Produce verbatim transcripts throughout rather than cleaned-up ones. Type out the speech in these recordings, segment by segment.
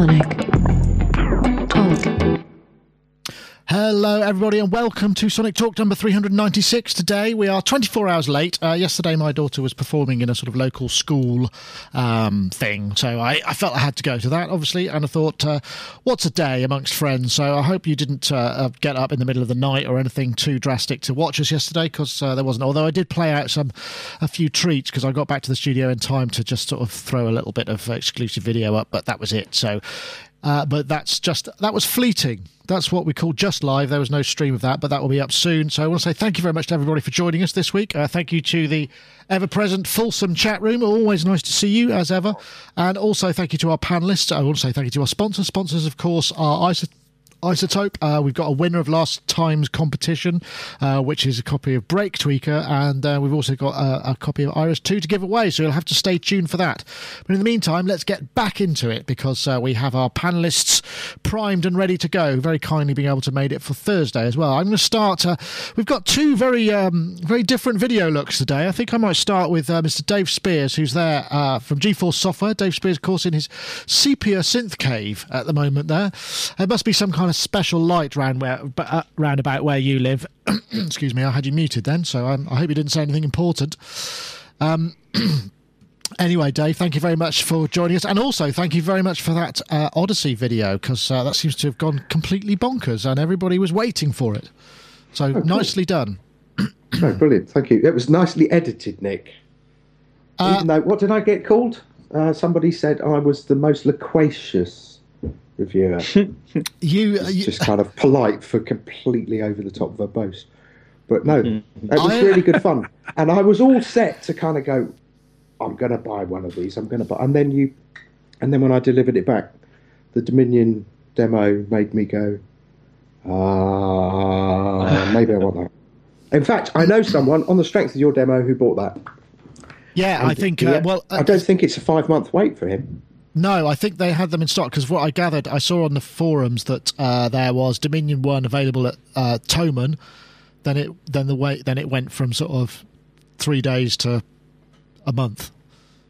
Sonic Talk. Hello everybody and welcome to Sonic Talk number three hundred ninety-six. Today we are twenty-four hours late. Uh, yesterday my daughter was performing in a sort of local school um, thing, so I, I felt I had to go to that obviously, and I thought uh, what's a day amongst friends, so I hope you didn't uh, get up in the middle of the night or anything too drastic to watch us yesterday, because uh, there wasn't, although I did play out some a few treats because I got back to the studio in time to just sort of throw a little bit of exclusive video up, but that was it. So Uh, but that's just, that was fleeting. That's what we call just live. There was no stream of that, but that will be up soon. So I want to say thank you very much to everybody for joining us this week. Uh, thank you to the ever-present Fulsome chat room. Always nice to see you, as ever. And also thank you to our panellists. I want to say thank you to our sponsors. Sponsors, of course, are Isot- Isotope. Uh, we've got a winner of last time's competition, uh, which is a copy of Break Tweaker, and uh, we've also got a, a copy of Iris two to give away, so you'll have to stay tuned for that. But in the meantime, let's get back into it, because uh, we have our panellists primed and ready to go, very kindly being able to made it for Thursday as well. I'm going to start, uh, we've got two very um, very different video looks today. I think I might start with uh, Mister Dave Spears, who's there uh, from G four Software. Dave Spears, of course, in his sepia synth cave at the moment there. There must be some kind of a special light round where uh, round about where you live. Excuse me, I had you muted then, so um, I hope you didn't say anything important. Um, anyway, Dave, thank you very much for joining us, and also thank you very much for that uh, Odyssey video, because uh, that seems to have gone completely bonkers, and everybody was waiting for it. So oh, nicely cool. done. Oh, brilliant, thank you. It was nicely edited, Nick. Uh, Even though, what did I get called? Uh, somebody said I was the most loquacious reviewer. you, uh, you just kind of polite for completely over the top verbose, but no, it was I, really good fun, and I was all set to kind of go, I'm going to buy one of these. I'm going to buy, and then you, and then when I delivered it back, the Dominion demo made me go, ah, uh, maybe I want that. In fact, I know someone on the strength of your demo who bought that. Yeah, and I think. Yeah, uh, well, uh, I don't think it's a five month wait for him. No, I think they had them in stock, because what I gathered, I saw on the forums that uh, there was Dominion One available at uh, Toman. Then it then the wait then it went from sort of three days to a month.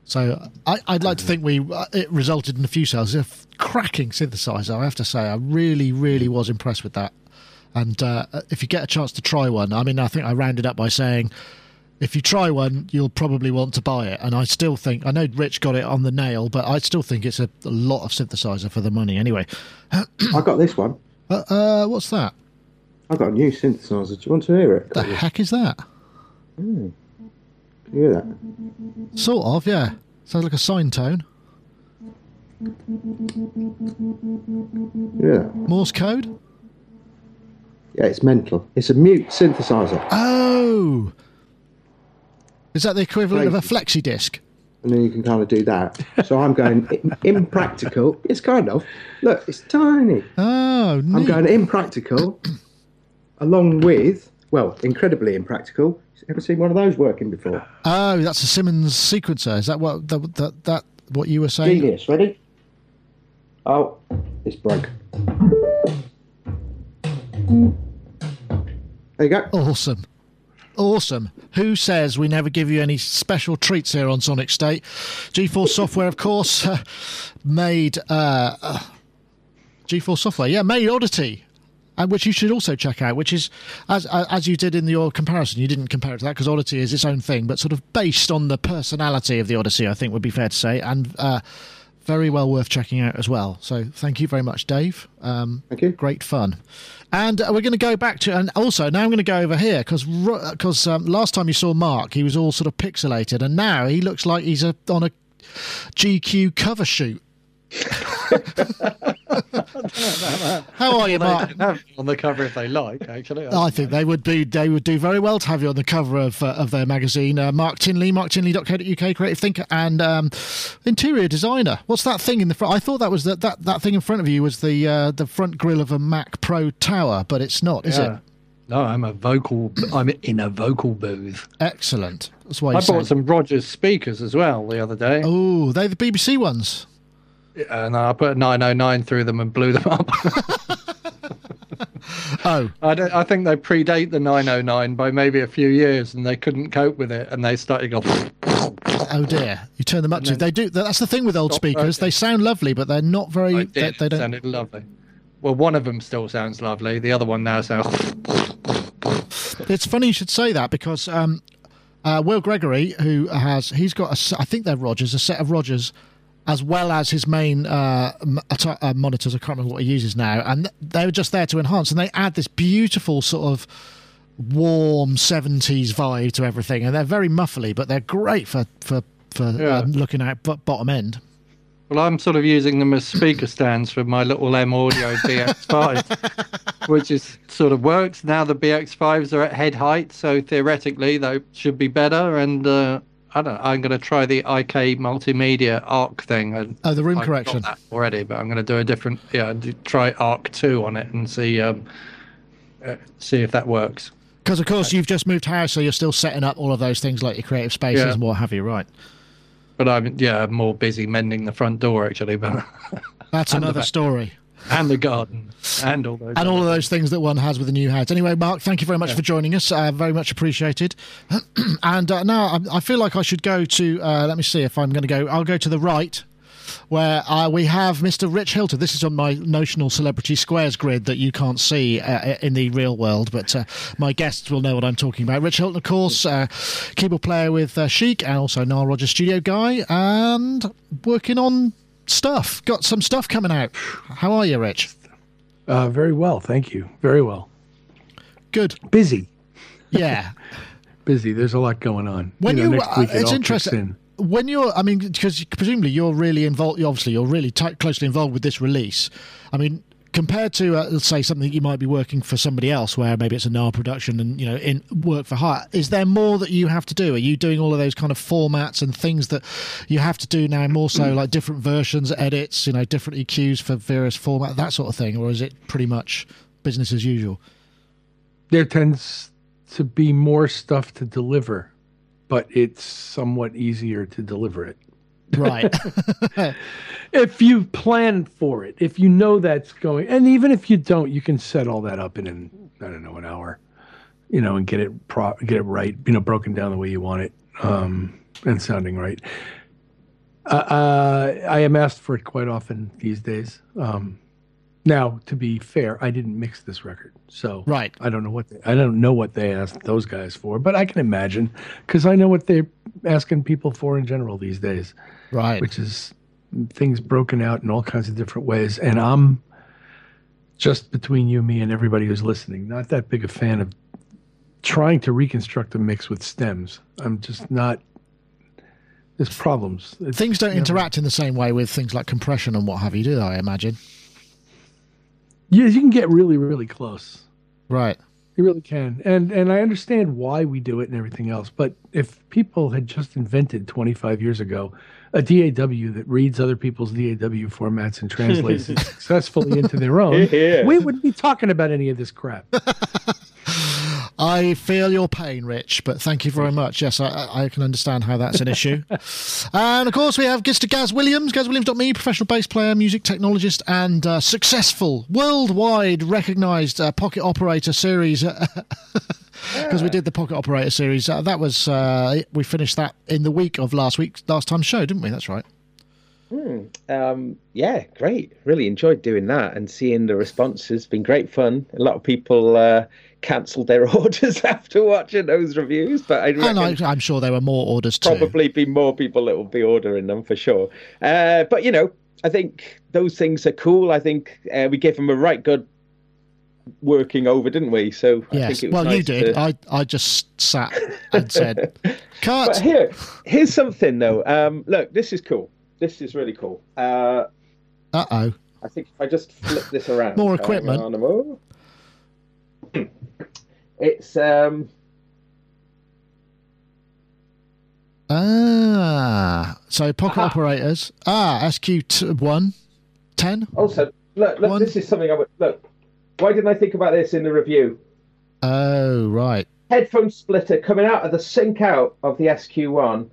So I, I'd like to think we uh, it resulted in a few sales. A cracking synthesizer, I have to say. I really, really was impressed with that. And uh, if you get a chance to try one, I mean, I think I rounded up by saying, if you try one, you'll probably want to buy it. And I still think, I know Rich got it on the nail, but I still think it's a, a lot of synthesizer for the money anyway. I got this one. Uh, uh, what's that? I got a new synthesizer. Do you want to hear it? The heck is that? Mm. Can you hear that? Sort of, yeah. Sounds like a sine tone. Yeah. Morse code? Yeah, it's mental. It's a mute synthesizer. Oh! Is that the equivalent of a flexi disc? And then you can kind of do that. So I'm going impractical. It's kind of, look, it's tiny. Oh, neat. I'm going impractical along with, well, incredibly impractical. Ever seen one of those working before? Oh, that's a Simmons sequencer. Is that what that that, that what you were saying? Genius. Ready? Oh, it's broke. There you go. Awesome. Awesome. Who says we never give you any special treats here on Sonic State? G four Software, of course, uh, made uh, uh, G four Software, yeah, made Odyssey, and which you should also check out, which is, as as you did in your comparison, you didn't compare it to that because Odyssey is its own thing, but sort of based on the personality of the Odyssey, I think would be fair to say, and uh, very well worth checking out as well. So thank you very much, Dave. Um, thank you. Great fun. And we're going to go back to, and also now I'm going to go over here, because because um, last time you saw Mark, he was all sort of pixelated, and now he looks like he's a, on a G Q cover shoot. How are you, Mark? They have on the cover if they like, actually. I, I think know. they would be. They would do very well to have you on the cover of uh, of their magazine. Uh, Mark Tinley, mark tinley dot co dot u k, creative thinker and um, interior designer. What's that thing in the front? I thought that was the, that that thing in front of you was the uh, the front grille of a Mac Pro tower, but it's not, is yeah. it? No, I'm a vocal. I'm in a vocal booth. Excellent. That's why I bought some Rogers speakers as well the other day. Oh, they're the B B C ones. Uh, no, I put a nine oh nine through them and blew them up. oh, I, don't, I think they predate the nine oh nine by maybe a few years, and they couldn't cope with it, and they started going. Oh Oh dear! You turn them up to they do. That's the thing with old speakers; they sound lovely, but they're not very. I did. They, they don't sound lovely. Well, one of them still sounds lovely. The other one now sounds. It's funny you should say that because um, uh, Will Gregory, who has, he's got a, I think they're Rogers, a set of Rogers, as well as his main uh, uh, monitors. I can't remember what he uses now, and they were just there to enhance, and they add this beautiful sort of warm seventies vibe to everything, and they're very muffly, but they're great for for for yeah. um, looking at bottom end. Well, I'm sort of using them as speaker stands for my little M-Audio B X five, which is sort of works. Now the B X fives are at head height, so theoretically they should be better. And uh, I don't know, I'm going to try the I K multimedia ARC thing. I, oh, the room I've correction. Got that already, but I'm going to do a different, yeah, try ARC two on it and see um, uh, see if that works. Because, of course, you've just moved house, so you're still setting up all of those things like your creative spaces yeah. and what have you, right? But I'm yeah more busy mending the front door actually. But that's another story. And the garden and all those and all of those things that one has with a new house. Anyway, Mark, thank you very much yeah. for joining us. Uh, very much appreciated. and uh, now I, I feel like I should go to. Uh, let me see if I'm going to go. I'll go to the right. Where uh, we have Mister Rich Hilton. This is on my notional celebrity squares grid that you can't see uh, in the real world, but uh, my guests will know what I'm talking about. Rich Hilton, of course, uh, keyboard player with uh, Chic and also Nile Rodgers studio guy, and working on stuff. Got some stuff coming out. How are you, Rich? Uh, very well, thank you. Very well. Good. Busy. Yeah. Busy. There's a lot going on. When you, know, you next week uh, it it's all interesting. Kicks in. When you're, I mean, because presumably you're really involved, obviously you're really tight, closely involved with this release. I mean, compared to, uh, let's say, something you might be working for somebody else where maybe it's a N A R production and, you know, in work for hire, is there more that you have to do? Are you doing all of those kind of formats and things that you have to do now more so, like different versions, edits, you know, different E Qs for various formats, that sort of thing? Or is it pretty much business as usual? There tends to be more stuff to deliver, but it's somewhat easier to deliver it. Right. If you plan for it, if you know that's going, and even if you don't, you can set all that up in, an, I don't know, an hour, you know, and get it pro- get it right, you know, broken down the way you want it um, and sounding right. Uh, uh, I am asked for it quite often these days. Um, now, to be fair, I didn't mix this record. So right. I don't know what they, I don't know what they asked those guys for, but I can imagine because I know what they're asking people for in general these days, right? Which is things broken out in all kinds of different ways. And I'm just between you, me, and everybody who's listening, not that big a fan of trying to reconstruct a mix with stems. I'm just not. There's problems. It's, things don't interact in the same way with things like compression and what have you, do they? I imagine. Yeah, you can get really, really close. Right. You really can. And and I understand why we do it and everything else, but if people had just invented twenty-five years ago a D A W that reads other people's D A W formats and translates it successfully into their own, yeah. we wouldn't be talking about any of this crap. I feel your pain, Rich, but thank you very much. Yes, I, I can understand how that's an issue. And, of course, we have Mister Gaz Williams, gaz williams dot m e, professional bass player, music technologist, and uh, successful, worldwide recognised uh, Pocket Operator series. Because yeah. we did the Pocket Operator series. Uh, that was uh, we finished that in the week of last week's last time's show, didn't we? That's right. Hmm. Um, yeah, great. Really enjoyed doing that and seeing the response has been great fun. A lot of people uh, cancelled their orders after watching those reviews, but I reckon and I, I'm sure there were more orders too. Probably be more people that will be ordering them for sure. Uh, but you know, I think those things are cool. I think uh, we gave them a right good working over, didn't we? So yes. I think it was well, nice you did. To... I I just sat and said, "Cut." But here, here's something though. Um, look, this is cool. This is really cool. Uh oh. I think if I just flip this around. More equipment. On a moment. It's um Ah so Pocket Aha. Operators. Ah, S Q one ten. Also look look one. This is something I would look. Why didn't I think about this in the review? Oh right. Headphone splitter coming out of the sync out of the S Q one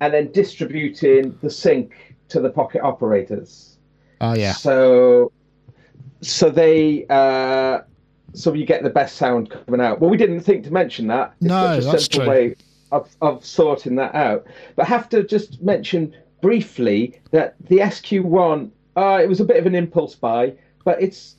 and then distributing the sync to the Pocket Operators. Oh yeah. So, so they, uh, so you get the best sound coming out. Well, we didn't think to mention that. It's no, such a that's simple true. Way of, of sorting that out. But I have to just mention briefly that the S Q one, uh, it was a bit of an impulse buy, but it's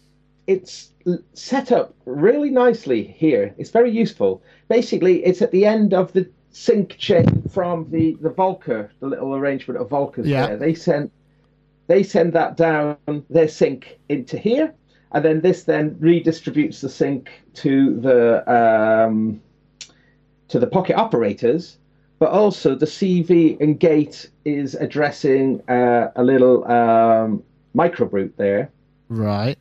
it's set up really nicely here. It's very useful. Basically, it's at the end of the sync chain from the, the Volker, the little arrangement of Volkers yeah. there. They send, they send that down, their sync into here, and then this then redistributes the sync to the um, to the pocket operators, but also the C V and gate is addressing uh, a little um, microbrute there. Right.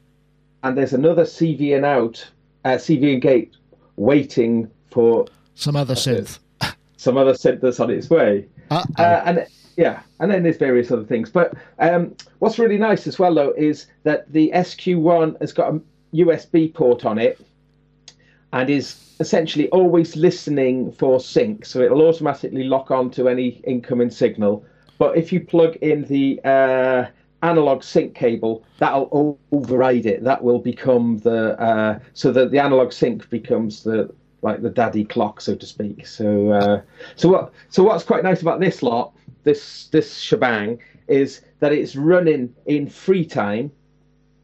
And there's another C V and out, uh, C V and gate waiting for some other synth. Uh, some other synth that's on its way. Uh, and yeah, and then there's various other things. But um, what's really nice as well, though, is that the S Q one has got a U S B port on it and is essentially always listening for sync. So it'll automatically lock on to any incoming signal. But if you plug in the uh, analog sync cable, that'll override it. That will become the uh, so that the analog sync becomes the like the daddy clock, so to speak. So uh, so what so what's quite nice about this lot, this this shebang, is that it's running in free time,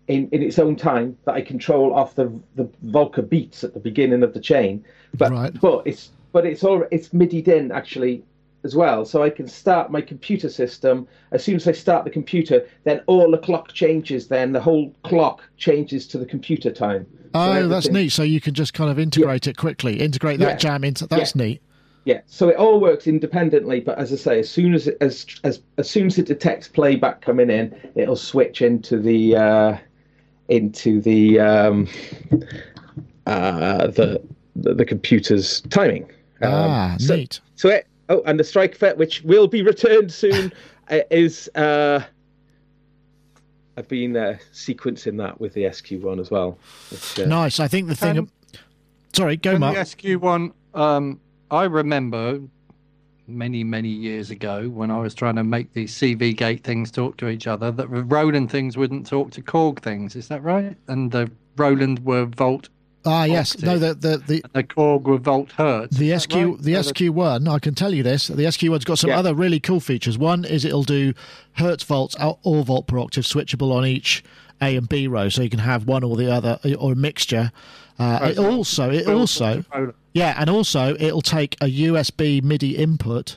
in in its own time that I control off the the Volker beats at the beginning of the chain. But right. but it's but it's all it's MIDI'd in actually as well, so I can start my computer system. As soon as I start the computer, then all the clock changes, then the whole clock changes to the computer time. Oh, so that's neat. So you can just kind of integrate yeah. it quickly, integrate that yeah. jam into that's yeah. neat. Yeah, so it all works independently, but as I say, as soon as it, as, as as soon as it detects playback coming in, it'll switch into the uh into the um uh the the, the computer's timing. Um, ah, so, neat. So it Oh, and the strike effect, which will be returned soon, is uh, I've been uh, sequencing that with the S Q one as well. Which, uh, nice. I think the thing. Um, ab- Sorry, go Mark. The S Q one. Um, I remember many, many years ago when I was trying to make these C V gate things talk to each other, that Roland things wouldn't talk to Korg things. Is that right? And the Roland were volt. Ah yes, no the the the, the Korg were volt hertz. The S Q right? the S Q one, I can tell you this. The S Q one's got some yeah. other really cool features. One is it'll do hertz, volts, or volt per octave switchable on each A and B row, so you can have one or the other or a mixture. Uh, oh, it also it also yeah, and also it'll take a U S B MIDI input.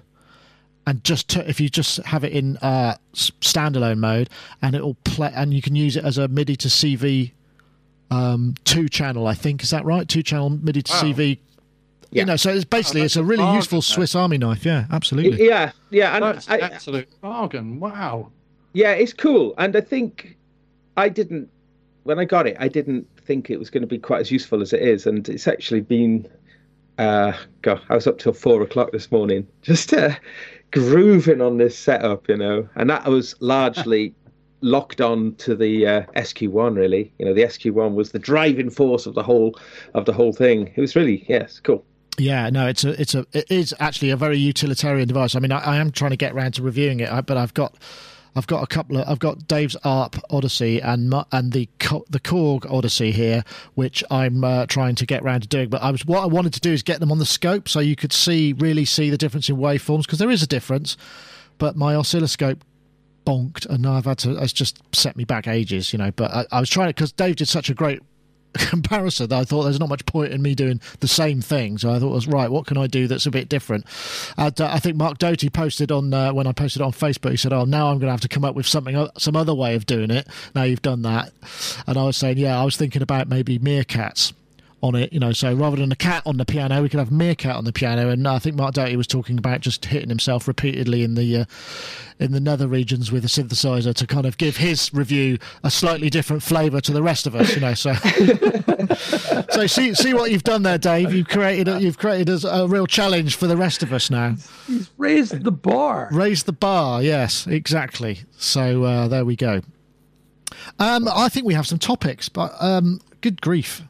And just to, if you just have it in uh, standalone mode, and it'll play, and you can use it as a MIDI to C V. Um, two channel, I think, is that right? Two channel MIDI to wow. C V, yeah. you know. So it's basically oh, it's a really a useful Swiss Army knife. Yeah, absolutely. Yeah, yeah, and that's an absolute bargain. Wow. Yeah, it's cool, and I think I didn't when I got it. I didn't think it was going to be quite as useful as it is, and it's actually been. Uh, God, I was up till four o'clock this morning, just uh, grooving on this setup, you know, and that was largely. Locked on to the uh, S Q one, really. You know, the S Q one was the driving force of the whole of the whole thing. It was really yes, cool. Yeah, no, it's a it's a it is actually a very utilitarian device. I mean, I, I am trying to get around to reviewing it, but I've got I've got a couple of I've got Dave's A R P Odyssey and and the the Korg Odyssey here, which I'm uh, trying to get around to doing. But I was what I wanted to do is get them on the scope so you could see really see the difference in waveforms, because there is a difference. But my oscilloscope. Bonked, and now I've had to. It's just set me back ages, you know. But I, I was trying to, because Dave did such a great comparison that I thought there's not much point in me doing the same thing. So I thought, it was right, what can I do that's a bit different? And uh, I think Mark Doty posted on uh, when I posted it on Facebook. He said, "Oh, now I'm going to have to come up with something, some other way of doing it." Now you've done that, and I was saying, yeah, I was thinking about maybe meerkats on it, you know. So rather than a cat on the piano, we could have meerkat on the piano. And I think Mark Doty was talking about just hitting himself repeatedly in the. Uh, in the nether regions with a synthesizer to kind of give his review a slightly different flavour to the rest of us, you know. So, so see see what you've done there, Dave. You've created a, you've created a, a real challenge for the rest of us now. He's raised the bar. Raised the bar, yes, exactly. So uh, there we go. Um, I think we have some topics, but um, good grief.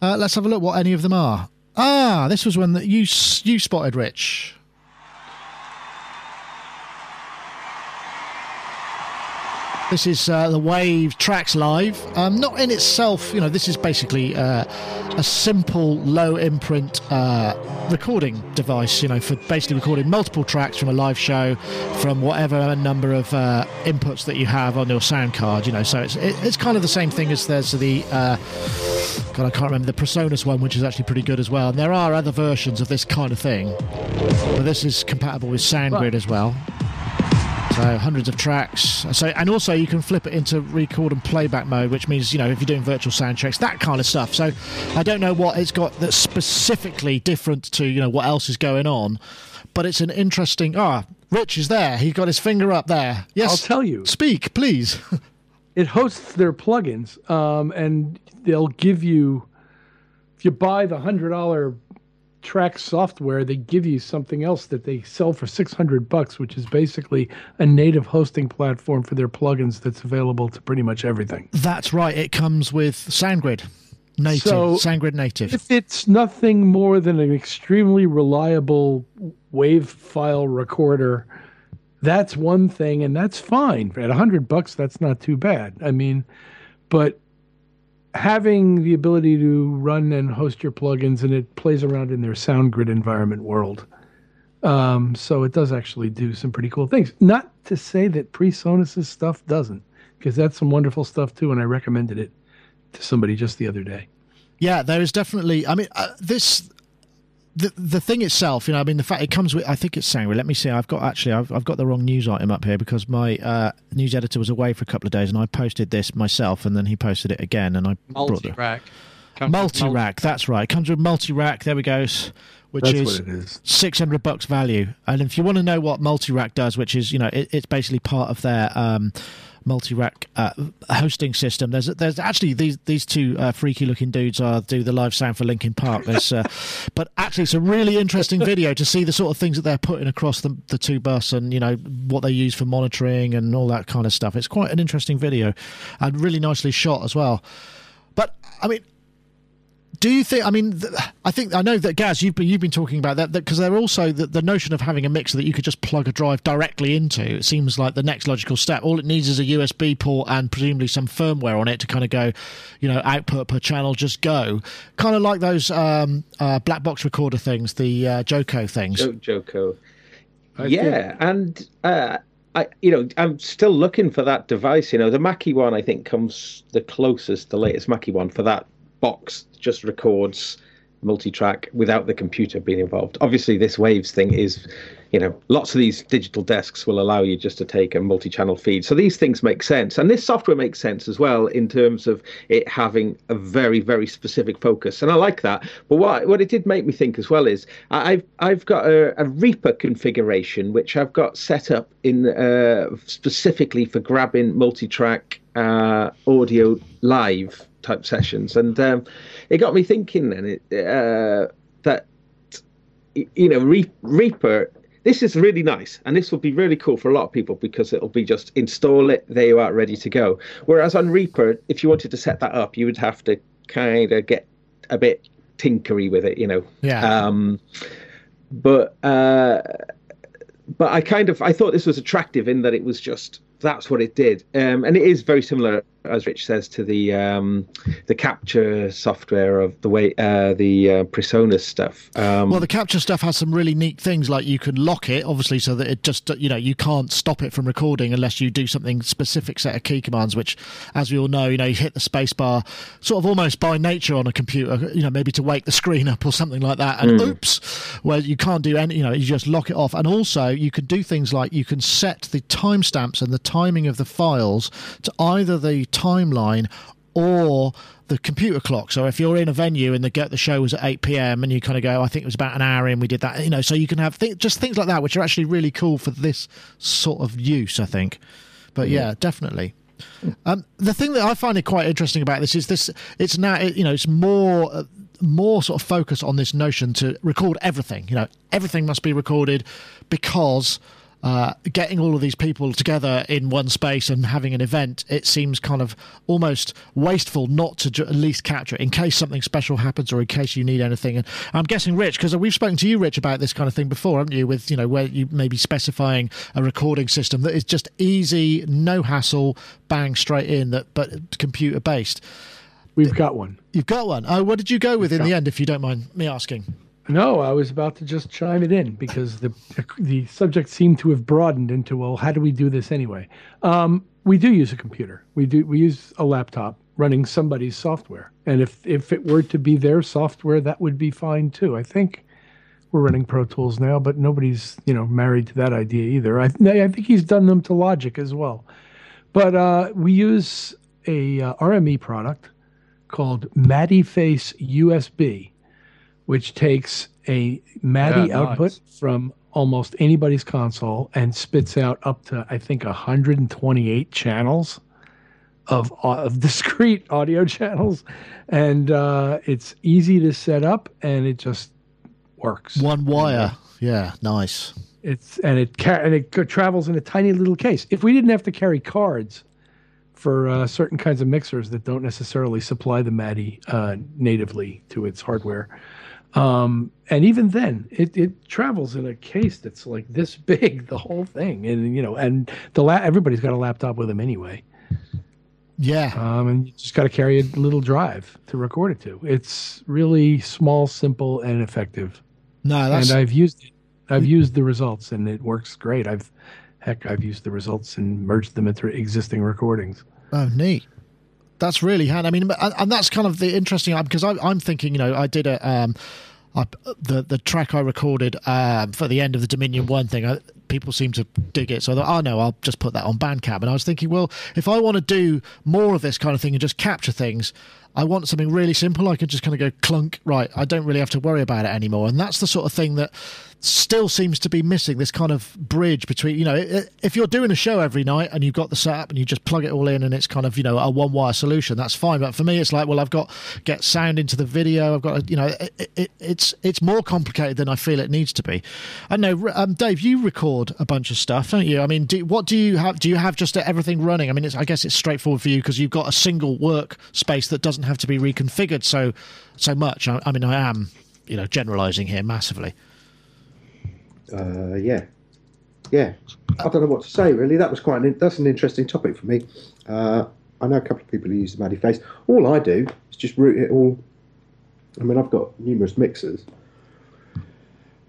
Uh, let's have a look what any of them are. Ah, this was one that you you spotted, Rich. This is uh, the Wave Tracks Live. Um, not in itself, you know, this is basically uh, a simple low imprint uh, recording device, you know, for basically recording multiple tracks from a live show, from whatever number of uh, inputs that you have on your sound card, you know. So it's it, it's kind of the same thing as there's the, uh, God, I can't remember, the PreSonus one, which is actually pretty good as well. And there are other versions of this kind of thing, but this is compatible with Soundgrid as well. So hundreds of tracks. So and also you can flip it into record and playback mode, which means, you know, if you're doing virtual sound checks, that kind of stuff. So I don't know what it's got that's specifically different to, you know, what else is going on, but it's an interesting. Ah, Rich is there. He got his finger up there. Yes, I'll tell you. Speak, please. It hosts their plugins, um, and they'll give you, if you buy the hundred dollar track software, they give you something else that they sell for six hundred bucks, which is basically a native hosting platform for their plugins that's available to pretty much everything. That's right. It comes with Soundgrid native. So Soundgrid native. If it's nothing more than an extremely reliable wave file recorder, that's one thing, and that's fine. At a hundred bucks, that's not too bad. I mean, but having the ability to run and host your plugins, and it plays around in their SoundGrid environment world. Um, so it does actually do some pretty cool things. Not to say that PreSonus' stuff doesn't, because that's some wonderful stuff too, and I recommended it to somebody just the other day. Yeah, there is definitely, I mean, uh, this... The the thing itself, you know, I mean, the fact it comes with, I think it's Soundgrid. Let me see. I've got actually, I've I've got the wrong news item up here because my uh, news editor was away for a couple of days, and I posted this myself, and then he posted it again, and I Multi-rack. brought the multi-rack. That's right. It comes with multi-rack. There we go. Which that's is, is. six hundred bucks value. And if you want to know what multi-rack does, which is, you know, it, it's basically part of their Um, multi-rack uh, hosting system. There's there's actually these these two uh, freaky looking dudes are do the live sound for Linkin Park. Uh, but actually it's a really interesting video to see the sort of things that they're putting across the, the two bus, and, you know, what they use for monitoring and all that kind of stuff. It's quite an interesting video and really nicely shot as well. But I mean, do you think, I mean, th- I think, I know that, Gaz, you've been, you've been talking about that, because they're also, the, the notion of having a mixer that you could just plug a drive directly into, it seems like the next logical step. All it needs is a U S B port and presumably some firmware on it to kind of go, you know, output per channel, just go. Kind of like those um, uh, black box recorder things, the uh, Joco things. Jo- Joco. I yeah, think. and, uh, I you know, I'm still looking for that device, you know. The Mackie one, I think, comes the closest, the latest Mackie one for that box just records multi-track without the computer being involved. Obviously this Waves thing is, you know, lots of these digital desks will allow you just to take a multi-channel feed. So these things make sense. And this software makes sense as well in terms of it having a very, very specific focus. And I like that. But what what it did make me think as well is I've I've got a, a Reaper configuration, which I've got set up in uh, specifically for grabbing multi-track uh, audio live type sessions, and um, it got me thinking then it, uh, that, you know, Re- Reaper, this is really nice, and this will be really cool for a lot of people because it'll be just install it, there you are, ready to go. Whereas on Reaper, if you wanted to set that up, you would have to kind of get a bit tinkery with it, you know. Yeah. Um, but uh, but I kind of I thought this was attractive in that it was just, that's what it did, um, and it is very similar, as Rich says, to the um, the capture software of the way uh, the uh, PreSonus stuff. Um, well, the capture stuff has some really neat things, like you can lock it, obviously, so that it just, you know, you can't stop it from recording unless you do something specific set of key commands. Which, as we all know, you know, you hit the spacebar sort of almost by nature on a computer, you know, maybe to wake the screen up or something like that. And mm. oops, where you can't do any, you know, you just lock it off. And also, you can do things like you can set the timestamps and the time timing of the files to either the timeline or the computer clock. So if you're in a venue and the the show was at eight p.m. and you kind of go, I think it was about an hour in, we did that, you know, so you can have th- just things like that, which are actually really cool for this sort of use, I think. But yeah, yeah definitely. Um, the thing that I find it quite interesting about this is this, it's now, you know, it's more... Uh, more sort of focus on this notion to record everything, you know, everything must be recorded because uh, getting all of these people together in one space and having an event, it seems kind of almost wasteful not to ju- at least capture it in case something special happens or in case you need anything. And I'm guessing, Rich, because we've spoken to you, Rich, about this kind of thing before, haven't you, with, you know, where you may be specifying a recording system that is just easy, no hassle, bang straight in, that but computer-based. We've got one. You've got one. Oh, what did you go with We've in the end, if you don't mind me asking? No, I was about to just chime it in because the the subject seemed to have broadened into, well, how do we do this anyway? Um, we do use a computer. We do we use a laptop running somebody's software. And if, if it were to be their software, that would be fine too. I think we're running Pro Tools now, but nobody's, you know, married to that idea either. I, I think he's done them to Logic as well. But uh, we use a uh, R M E product called MADI Face U S B, which takes a MADI yeah, output nice. from almost anybody's console and spits out up to, I think, one hundred twenty-eight channels of, of discrete audio channels. And uh, it's easy to set up, and it just works. One wire. Yeah, nice. It's and it car- and it travels in a tiny little case. If we didn't have to carry cards for uh, certain kinds of mixers that don't necessarily supply the MADI uh, natively to its hardware. Um, and even then, it, it travels in a case that's like this big, the whole thing. And, you know, and the la- everybody's got a laptop with them anyway. Yeah. Um, and you just got to carry a little drive to record it to. It's really small, simple, and effective. No, that's... And I've used it. I've used the results, and it works great. I've... Heck, I've used the results and merged them into existing recordings. Oh, neat. That's really handy. I mean, and that's kind of the interesting, because I'm thinking, you know, I did a, um, I, the, the track I recorded um, for the end of the Dominion one thing. I, people seem to dig it. So I thought, oh, no, I'll just put that on Bandcamp. And I was thinking, well, if I want to do more of this kind of thing and just capture things, I want something really simple. I can just kind of go clunk, right, I don't really have to worry about it anymore. And that's the sort of thing that still seems to be missing, this kind of bridge between, you know, if you're doing a show every night and you've got the setup and you just plug it all in and it's kind of, you know, a one-wire solution, that's fine. But for me, it's like, well, I've got to get sound into the video. I've got to, you know, it, it, it's it's more complicated than I feel it needs to be. I know, um, Dave, you record a bunch of stuff, don't you? I mean, do, what do you have? Do you have just everything running? I mean, it's, I guess it's straightforward for you because you've got a single workspace that doesn't have to be reconfigured so so much. I, I mean, I am, you know, generalizing here massively. Uh, yeah, yeah. I don't know what to say really. That was quite an, that's an interesting topic for me. Uh, I know a couple of people who use the MADI Face. All I do is just route it all. I mean, I've got numerous mixers,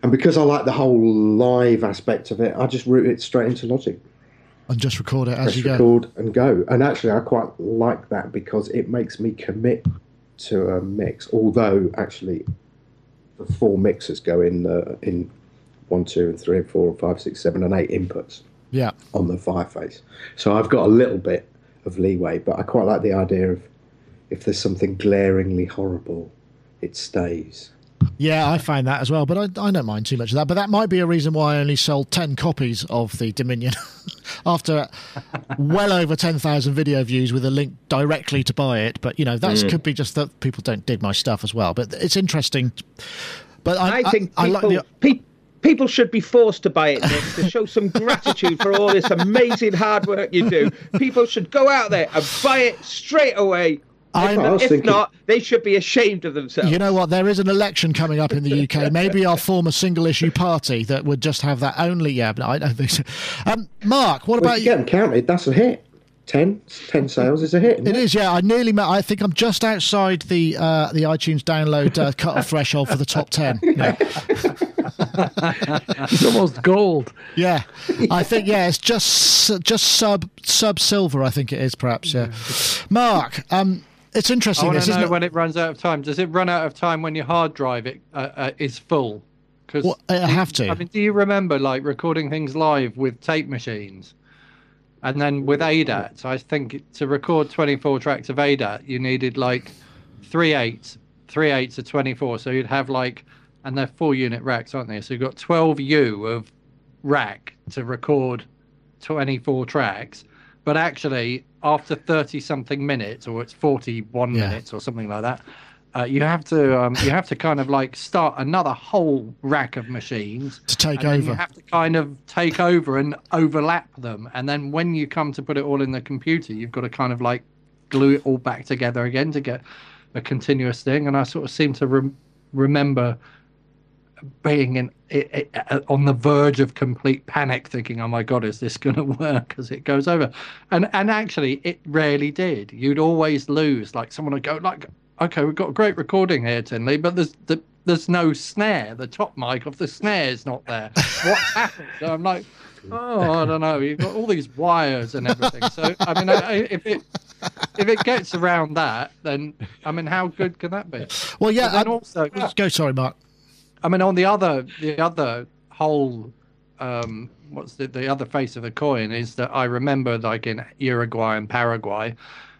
and because I like the whole live aspect of it, I just route it straight into Logic and just record it as Press you record go. Record and go. And actually, I quite like that because it makes me commit to a mix. Although actually, the four mixers go in uh, in. one, two, and three, and four, and five, six, seven, and eight inputs yeah. on the Fireface. So I've got a little bit of leeway, but I quite like the idea of if there's something glaringly horrible, it stays. Yeah, I find that as well, but I, I don't mind too much of that. But that might be a reason why I only sold ten copies of the Dominion after well over ten thousand video views with a link directly to buy it. But, you know, that mm. could be just that people don't dig my stuff as well. But it's interesting. But I, I think I, people... I like the, people People should be forced to buy it, Nick, to show some gratitude for all this amazing hard work you do. People should go out there and buy it straight away. I'm, if if thinking, not, they should be ashamed of themselves. You know what? There is an election coming up in the U K. Maybe I'll form a single-issue party that would just have that only. Yeah, but I don't think so. Um, Mark, what well, about you? Get them counted. That's a hit. Ten, ten sales is a hit. Isn't it, it is, yeah. I nearly met. I think I'm just outside the uh, the iTunes download uh, cut-off threshold for the top ten. Yeah. It's almost gold. Yeah, I think yeah. It's just just sub sub silver. I think it is perhaps. Yeah, Mark. Um, it's interesting. I want to know when it runs out of time. Does it run out of time when your hard drive it uh, uh, is full? Because well, I have to. I mean, do you remember like recording things live with tape machines? And then with A D A T, I think to record twenty-four tracks of A D A T, you needed like three eights, three eights of twenty-four. So you'd have like, and they're four unit racks, aren't they? So you've got twelve U of rack to record twenty-four tracks. But actually, after thirty something minutes, or it's forty-one yeah. minutes or something like that, uh, you have to um, you have to kind of like start another whole rack of machines to take and over. Then you have to kind of take over and overlap them, and then when you come to put it all in the computer, you've got to kind of like glue it all back together again to get a continuous thing. And I sort of seem to re remember being in it, it, it, on the verge of complete panic, thinking, oh my god, is this going to work as it goes over? And and actually it rarely did. You'd always lose. Like someone would go like, okay, we've got a great recording here, Tinley, but there's the, there's no snare. The top mic of the snare is not there. What's happened? So I'm like, oh, I don't know. You've got all these wires and everything. So I mean, I, if it if it gets around that, then I mean, how good can that be? Well, yeah. And also, yeah. Go, sorry, Mark. I mean, on the other, the other whole, um, what's the the other face of the coin is that I remember, like in Uruguay and Paraguay,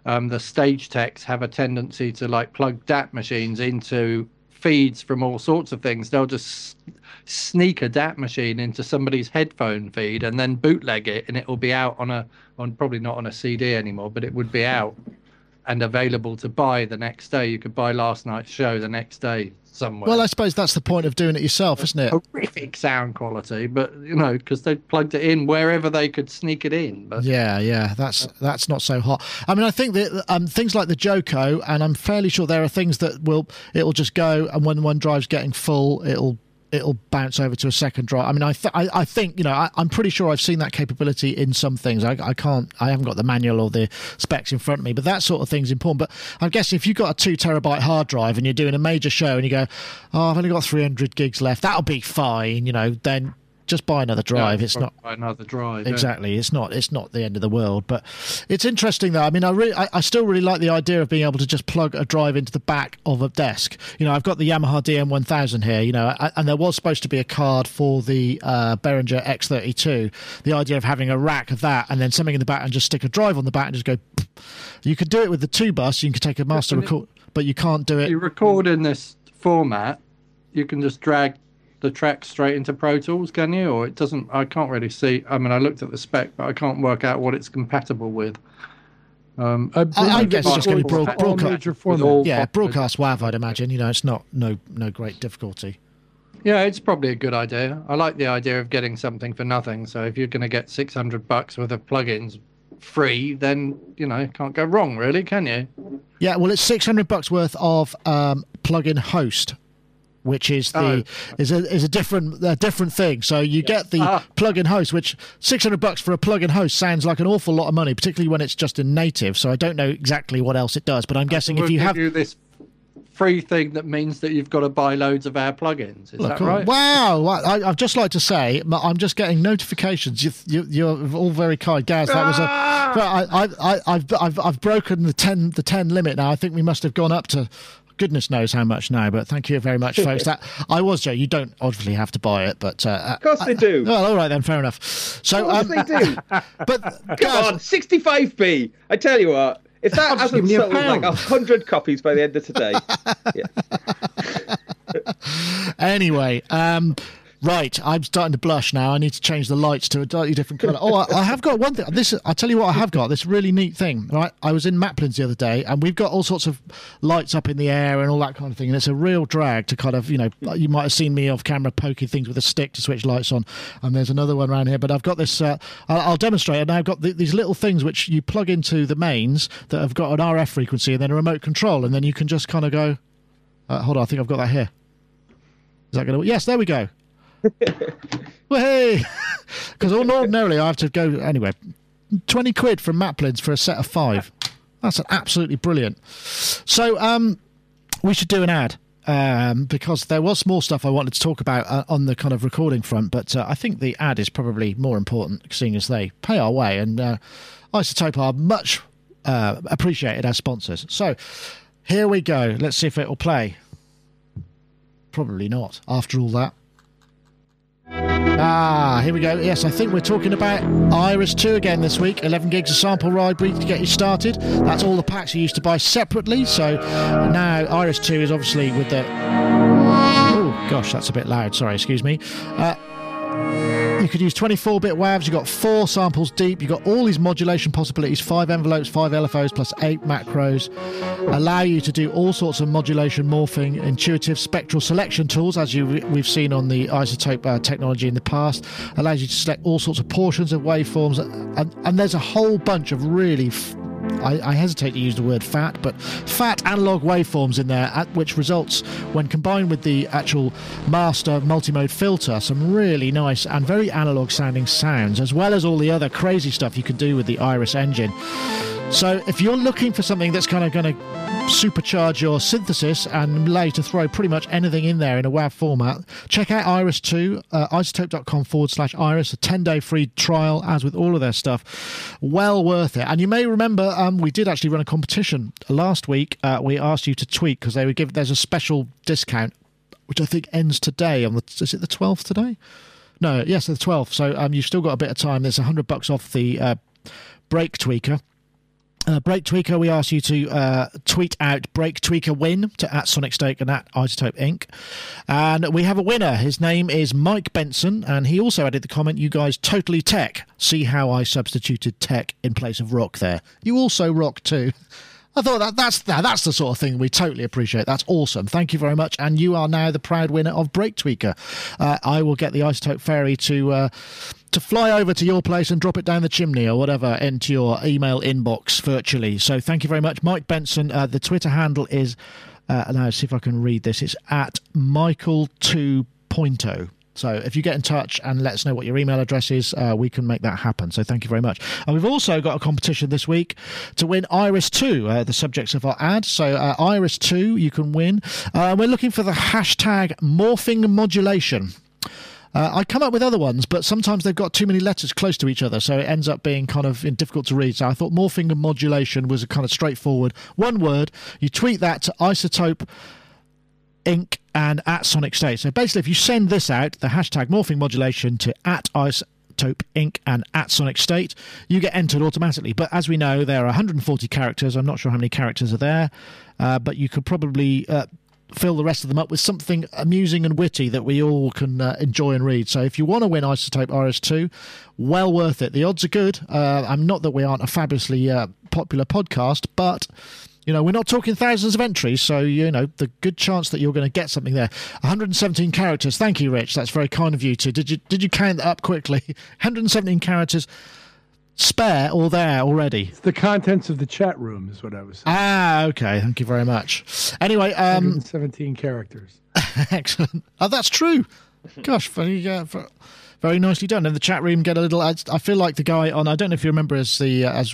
um, the stage techs have a tendency to like plug D A T machines into feeds from all sorts of things. They'll just sneak a D A T machine into somebody's headphone feed and then bootleg it, and it will be out on a on probably not on a C D anymore, but it would be out and available to buy the next day. You could buy last night's show the next day somewhere. Well, I suppose that's the point of doing it yourself, isn't it? Horrific sound quality, but you know, because they plugged it in wherever they could sneak it in. But yeah, yeah, that's that's not so hot. I mean, I think that um, things like the Joco, and I'm fairly sure there are things that will it'll just go, and when one drive's getting full, it'll it'll bounce over to a second drive. I mean, I th I, I think, you know, I, I'm pretty sure I've seen that capability in some things. I, I can't, I haven't got the manual or the specs in front of me, but that sort of thing's important. But I'm guessing if you've got a two terabyte hard drive and you're doing a major show and you go, oh, I've only got three hundred gigs left, that'll be fine, you know, then just buy another drive. Yeah, it's not buy another drive. Exactly. Yeah. It's not, it's not the end of the world, but it's interesting though. I mean, I really, I, I still really like the idea of being able to just plug a drive into the back of a desk. You know, I've got the Yamaha D M one thousand here, you know, I, and there was supposed to be a card for the uh, Behringer X thirty-two. The idea of having a rack of that and then something in the back and just stick a drive on the back and just go, pff. You could do it with the two bus. You can take a master record, but you can't do it. You record in this format. You can just drag the track straight into Pro Tools, can you? Or it doesn't, I can't really see. I mean, I looked at the spec, but I can't work out what it's compatible with. Um, I, I guess it's just going to be broad, broadcast. Yeah, broadcast W A V, I'd imagine. You know, it's not no no great difficulty. Yeah, it's probably a good idea. I like the idea of getting something for nothing. So if you're going to get six hundred bucks worth of plugins free, then, you know, can't go wrong, really, can you? Yeah, well, it's six hundred bucks worth of um, plugin host, which is the oh. is a is a different a different thing. So you yes. get the ah. plug-in host, which six hundred bucks for a plug-in host sounds like an awful lot of money, particularly when it's just in native. So I don't know exactly what else it does, but I'm guessing if you have this free thing, that means that you've got to buy loads of our plugins. Is Look, that right? Wow! I, I'd just like to say I'm just getting notifications. You, you, you're all very kind, Gaz. That was a. I, I, I've I've I've broken the ten the ten limit now. I think we must have gone up to goodness knows how much now, but thank you very much, folks. That I was Joe. You don't obviously have to buy it, but uh, of course I, they do. Well, all right then, fair enough. So of course um, they do. But come guys, on, sixty-five p. I tell you what, if that hasn't sold like a hundred copies by the end of today. Yeah. Anyway, um, right, I'm starting to blush now. I need to change the lights to a slightly different colour. Oh, I, I have got one thing. This, I'll tell you what I have got. This really neat thing, right? I was in Maplin's the other day, and we've got all sorts of lights up in the air and all that kind of thing, and it's a real drag to kind of, you know, you might have seen me off camera poking things with a stick to switch lights on, and there's another one around here, but I've got this, uh, I'll, I'll demonstrate, and I've got the, these little things which you plug into the mains that have got an R F frequency and then a remote control, and then you can just kind of go, uh, hold on, I think I've got that here. Is that going to, yes, there we go. Well, hey, because ordinarily I have to go anyway. twenty quid from Maplin's for a set of five. That's absolutely brilliant. So um, we should do an ad um, because there was more stuff I wanted to talk about uh, on the kind of recording front, but uh, I think the ad is probably more important, seeing as they pay our way, and uh, Isotope are much uh, appreciated as sponsors. So here we go. Let's see if it will play. Probably not after all that. Ah, here we go. Yes, I think we're talking about Iris two again this week. eleven gigs of sample library to get you started. That's all the packs you used to buy separately. So now Iris two is obviously with the... Oh, gosh, that's a bit loud. Sorry, excuse me. Uh... You could use twenty-four bit W A Vs, you've got four samples deep, you've got all these modulation possibilities, five envelopes, five L F Os, plus eight macros. Allow you to do all sorts of modulation, morphing, intuitive spectral selection tools, as you we've seen on the isotope uh, technology in the past. Allows you to select all sorts of portions of waveforms, and, and there's a whole bunch of really... F- I, I hesitate to use the word fat, but fat analog waveforms in there, at which results, when combined with the actual master multimode filter, some really nice and very analog sounding sounds, as well as all the other crazy stuff you can do with the Iris engine. So if you're looking for something that's kind of going to supercharge your synthesis and lay to throw pretty much anything in there in a W A V format, check out Iris two, uh, isotope dot com forward slash Iris, a ten day free trial, as with all of their stuff. Well worth it. And you may remember um, we did actually run a competition last week. Uh, we asked you to tweet because they would give, there's a special discount, which I think ends today on the, is it the twelfth today? No, yes, the twelfth. So um, you've still got a bit of time. There's one hundred bucks off the uh, brake tweaker. Uh, Break Tweaker, we asked you to uh, tweet out Break Tweaker Win to at Sonic Steak and at Isotope Incorporated. And we have a winner. His name is Mike Benson, and he also added the comment, "You guys totally tech. See how I substituted tech in place of rock there. You also rock too." I thought that that's that's the sort of thing we totally appreciate. That's awesome. Thank you very much. And you are now the proud winner of Break Tweaker. Uh, I will get the Isotope Fairy to... Uh, to fly over to your place and drop it down the chimney or whatever into your email inbox virtually. So thank you very much, Mike Benson. Uh, the Twitter handle is, uh, now see if I can read this, it's at Michael two point oh. So if you get in touch and let us know what your email address is, uh, we can make that happen. So thank you very much. And we've also got a competition this week to win Iris two, uh, the subjects of our ad. So uh, Iris two, you can win. Uh, we're looking for the hashtag morphing modulation. Uh, I come up with other ones, but sometimes they've got too many letters close to each other, so it ends up being kind of difficult to read. So I thought morphing and modulation was a kind of straightforward one word. You tweet that to Isotope Incorporated and at Sonic State. So basically, if you send this out, the hashtag morphing modulation to at Isotope Incorporated and at Sonic State, you get entered automatically. But as we know, there are one hundred forty characters. I'm not sure how many characters are there, uh, but you could probably... Uh, fill the rest of them up with something amusing and witty that we all can uh, enjoy and read. So if you want to win Isotope R S two, well worth it. The odds are good. Uh, I'm not that we aren't a fabulously uh, popular podcast, but... You know, we're not talking thousands of entries, so, you know, the good chance that you're going to get something there. one hundred seventeen characters. Thank you, Rich. That's very kind of you too. Did you, did you count that up quickly? one hundred seventeen characters... Spare or there already? It's the contents of the chat room is what I was saying. Ah, okay. Thank you very much. Anyway, um, seventeen characters. Excellent. Oh, that's true. Gosh, very, uh, very nicely done. And the chat room get a little. I, I feel like the guy on. I don't know if you remember as the uh, as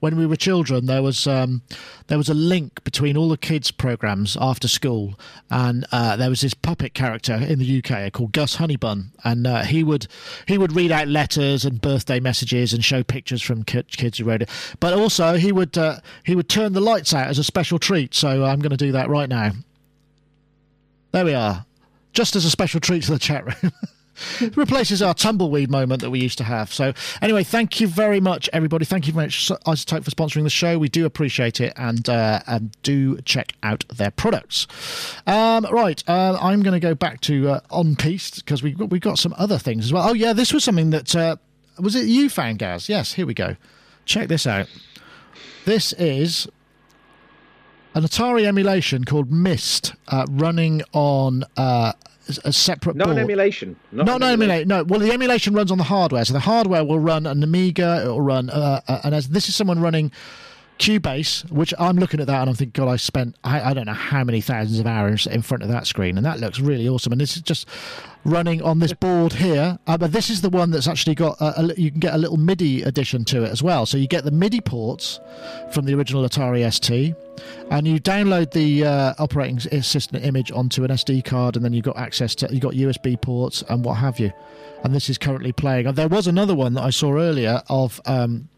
when we were children. There was um, there was a link between all the kids' programs after school, and uh, there was this puppet character in the U K called Gus Honeybun. And uh, he would he would read out letters and birthday messages and show pictures from kids who wrote it. But also he would uh, he would turn the lights out as a special treat. So I'm going to do that right now. There we are, just as a special treat to the chat room. It replaces our tumbleweed moment that we used to have. So anyway, thank you very much, everybody. Thank you very much, Isotope, for sponsoring the show. We do appreciate it, and uh, and do check out their products. Um, right, uh, I'm going to go back to uh, On Piece because we we got some other things as well. Oh yeah, this was something that uh, was it you found, Gaz? Yes, here we go. Check this out. This is an Atari emulation called Myst, uh, running on. Uh, A separate not board. An emulation. Not, not an emulation. No, well, the emulation runs on the hardware, so the hardware will run an Amiga. It will run, uh, uh, and as this is someone running Cubase, which I'm looking at that and I'm thinking, God, I spent I, I don't know how many thousands of hours in front of that screen, and that looks really awesome. And this is just running on this board here, uh, but this is the one that's actually got a, a, you can get a little MIDI addition to it as well. So you get the MIDI ports from the original Atari S T. And you download the uh, operating system image onto an S D card, and then you've got access to you've got U S B ports and what have you. And this is currently playing. And there was another one that I saw earlier of um,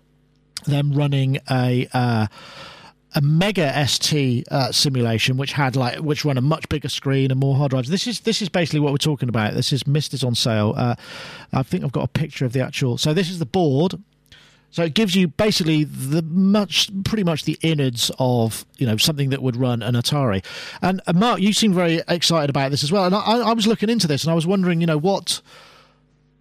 them running a uh, a Mega S T uh, simulation, which had like which run a much bigger screen and more hard drives. This is this is basically what we're talking about. This is Myst is on sale. Uh, I think I've got a picture of the actual. So this is the board. So it gives you basically the much, pretty much the innards of, you know, something that would run an Atari. And uh, Mark, you seem very excited about this as well. And I, I was looking into this, and I was wondering, you know, what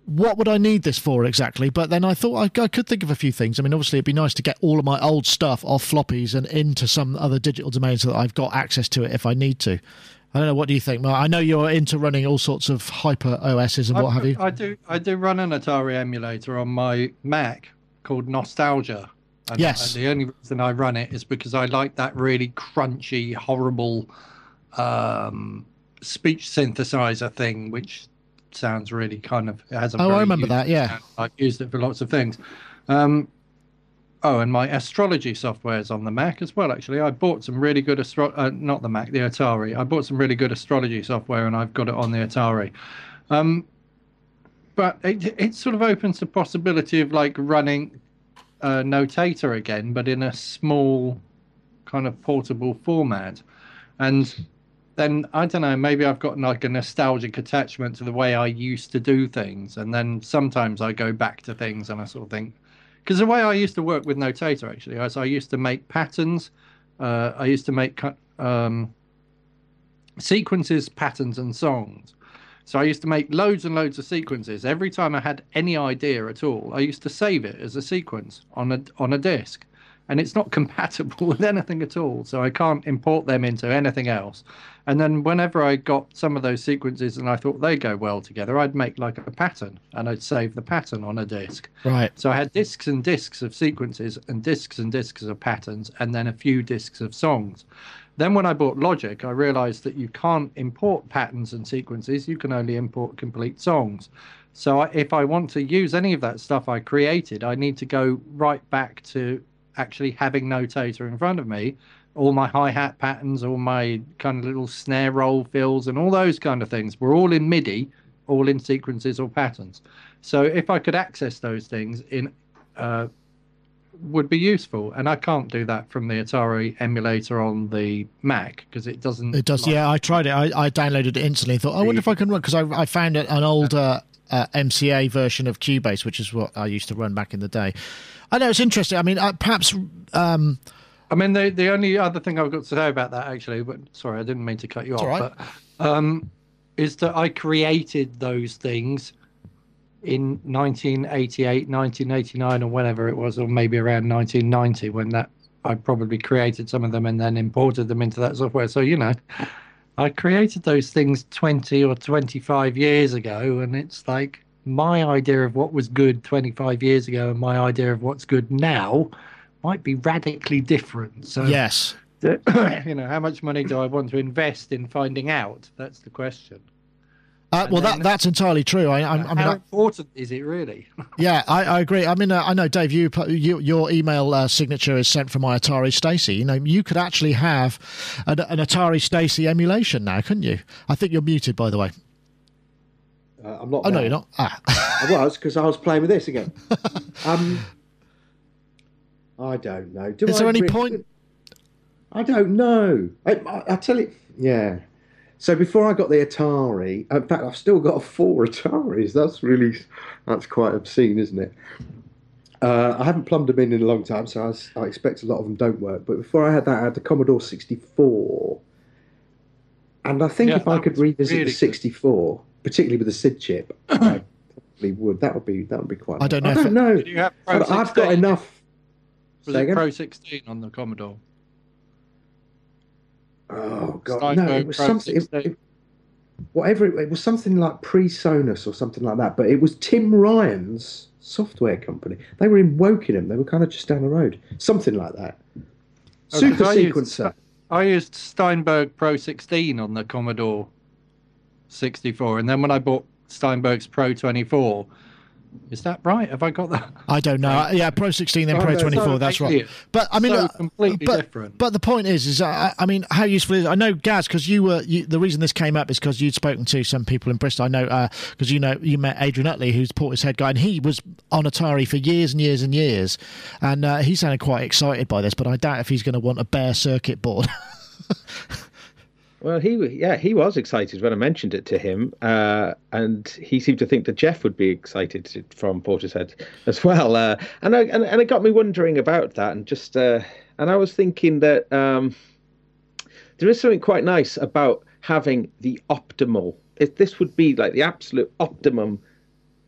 what would I need this for exactly? But then I thought I, I could think of a few things. I mean, obviously, it'd be nice to get all of my old stuff off floppies and into some other digital domain so that I've got access to it if I need to. I don't know. What do you think, Mark? I know you're into running all sorts of hyper O Ss and what I, have you. I do. I do run an Atari emulator on my Mac called Nostalgia. And, yes. And the only reason I run it is because I like that really crunchy, horrible um, speech synthesizer thing, which sounds really kind of has a. Oh, I remember that. Yeah. Sound. I've used it for lots of things. Um, Oh, and my astrology software is on the Mac as well, actually. I bought some really good astro- uh, not the Mac, the Atari. I bought some really good astrology software, and I've got it on the Atari. Um, but it, it sort of opens the possibility of, like, running uh, Notator again, but in a small kind of portable format. And then, I don't know, maybe I've got, like, a nostalgic attachment to the way I used to do things. And then sometimes I go back to things, and I sort of think... Because the way I used to work with Notator, actually, is I used to make patterns. Uh, I used to make um, sequences, patterns, and songs. So I used to make loads and loads of sequences. Every time I had any idea at all, I used to save it as a sequence on a, on a disk. And it's not compatible with anything at all, so I can't import them into anything else. And then whenever I got some of those sequences and I thought they go well together, I'd make like a pattern and I'd save the pattern on a disk. Right. So I had disks and disks of sequences and disks and disks of patterns and then a few disks of songs. Then when I bought Logic, I realized that you can't import patterns and sequences. You can only import complete songs. So I, if I want to use any of that stuff I created, I need to go right back to... actually having Notator in front of me, all my hi-hat patterns, all my kind of little snare roll fills and all those kind of things were all in MIDI, all in sequences or patterns. So if I could access those things in uh, would be useful, and I can't do that from the Atari emulator on the Mac because it doesn't it does like yeah it. I tried it. I, I downloaded it instantly and thought, I wonder if I can run, because I, I found it an older uh, uh, M C A version of Cubase, which is what I used to run back in the day. I know, it's interesting. I mean, uh, perhaps... Um, I mean, the the only other thing I've got to say about that, actually, but sorry, I didn't mean to cut you off, right. but um, is that I created those things in nineteen eighty-eight, nineteen eighty-nine, or whenever it was, or maybe around nineteen ninety, when that I probably created some of them and then imported them into that software. So, you know, I created those things twenty or twenty-five years ago, and it's like... my idea of what was good twenty-five years ago and my idea of what's good now might be radically different. So, yes, you know, how much money do I want to invest in finding out? That's the question. Uh, well, then, that that's entirely true. I, I, I mean, how important I, is it really? Yeah, I, I agree. I mean, uh, I know, Dave, you, you your email uh, signature is sent from my Atari Stacey. You know, you could actually have an, an Atari Stacey emulation now, couldn't you? I think you're muted, by the way. Uh, I'm not. Oh, there. No, you're not. Ah. I was, because I was playing with this again. um, I don't know. Do Is I there any re- point? I don't know. I, I, I tell you, yeah. So before I got the Atari, in fact, I've still got four Ataris. That's really, that's quite obscene, isn't it? Uh, I haven't plumbed them in in a long time, so I, was, I expect a lot of them don't work. But before I had that, I had the Commodore sixty-four. And I think yeah, if I could revisit really the sixty-four... Good. Particularly with the S I D chip, I probably would. That would be that would be quite. I don't know. I don't know. Did you have Pro sixteen? I've got enough. Was it Pro sixteen on the Commodore? Oh God, Steinberg, no! It was Pro something. It, it, whatever it, it was, something like PreSonus or something like that. But it was Tim Ryan's software company. They were in Wokingham. They were kind of just down the road. Something like that. Oh, Super I sequencer. Used, I used Steinberg Pro sixteen on the Commodore sixty-four, and then when I bought Steinberg's Pro twenty-four, is that right? Have I got that? I don't know. Yeah, Pro sixteen, then Pro twenty-four. That's right. But I mean, so completely but, different. But the point is, is I, I mean, how useful is? I know, Gaz, because you were you, the reason this came up is because you'd spoken to some people in Bristol. I know because uh, you know you met Adrian Utley, who's Portishead guy, and he was on Atari for years and years and years, and uh, he sounded quite excited by this. But I doubt if he's going to want a bare circuit board. Well, he yeah he was excited when I mentioned it to him, uh, and he seemed to think that Jeff would be excited to, from Portishead as well. Uh, and, I, and and it got me wondering about that, and just uh, and I was thinking that um, there is something quite nice about having the optimal. If this would be like the absolute optimum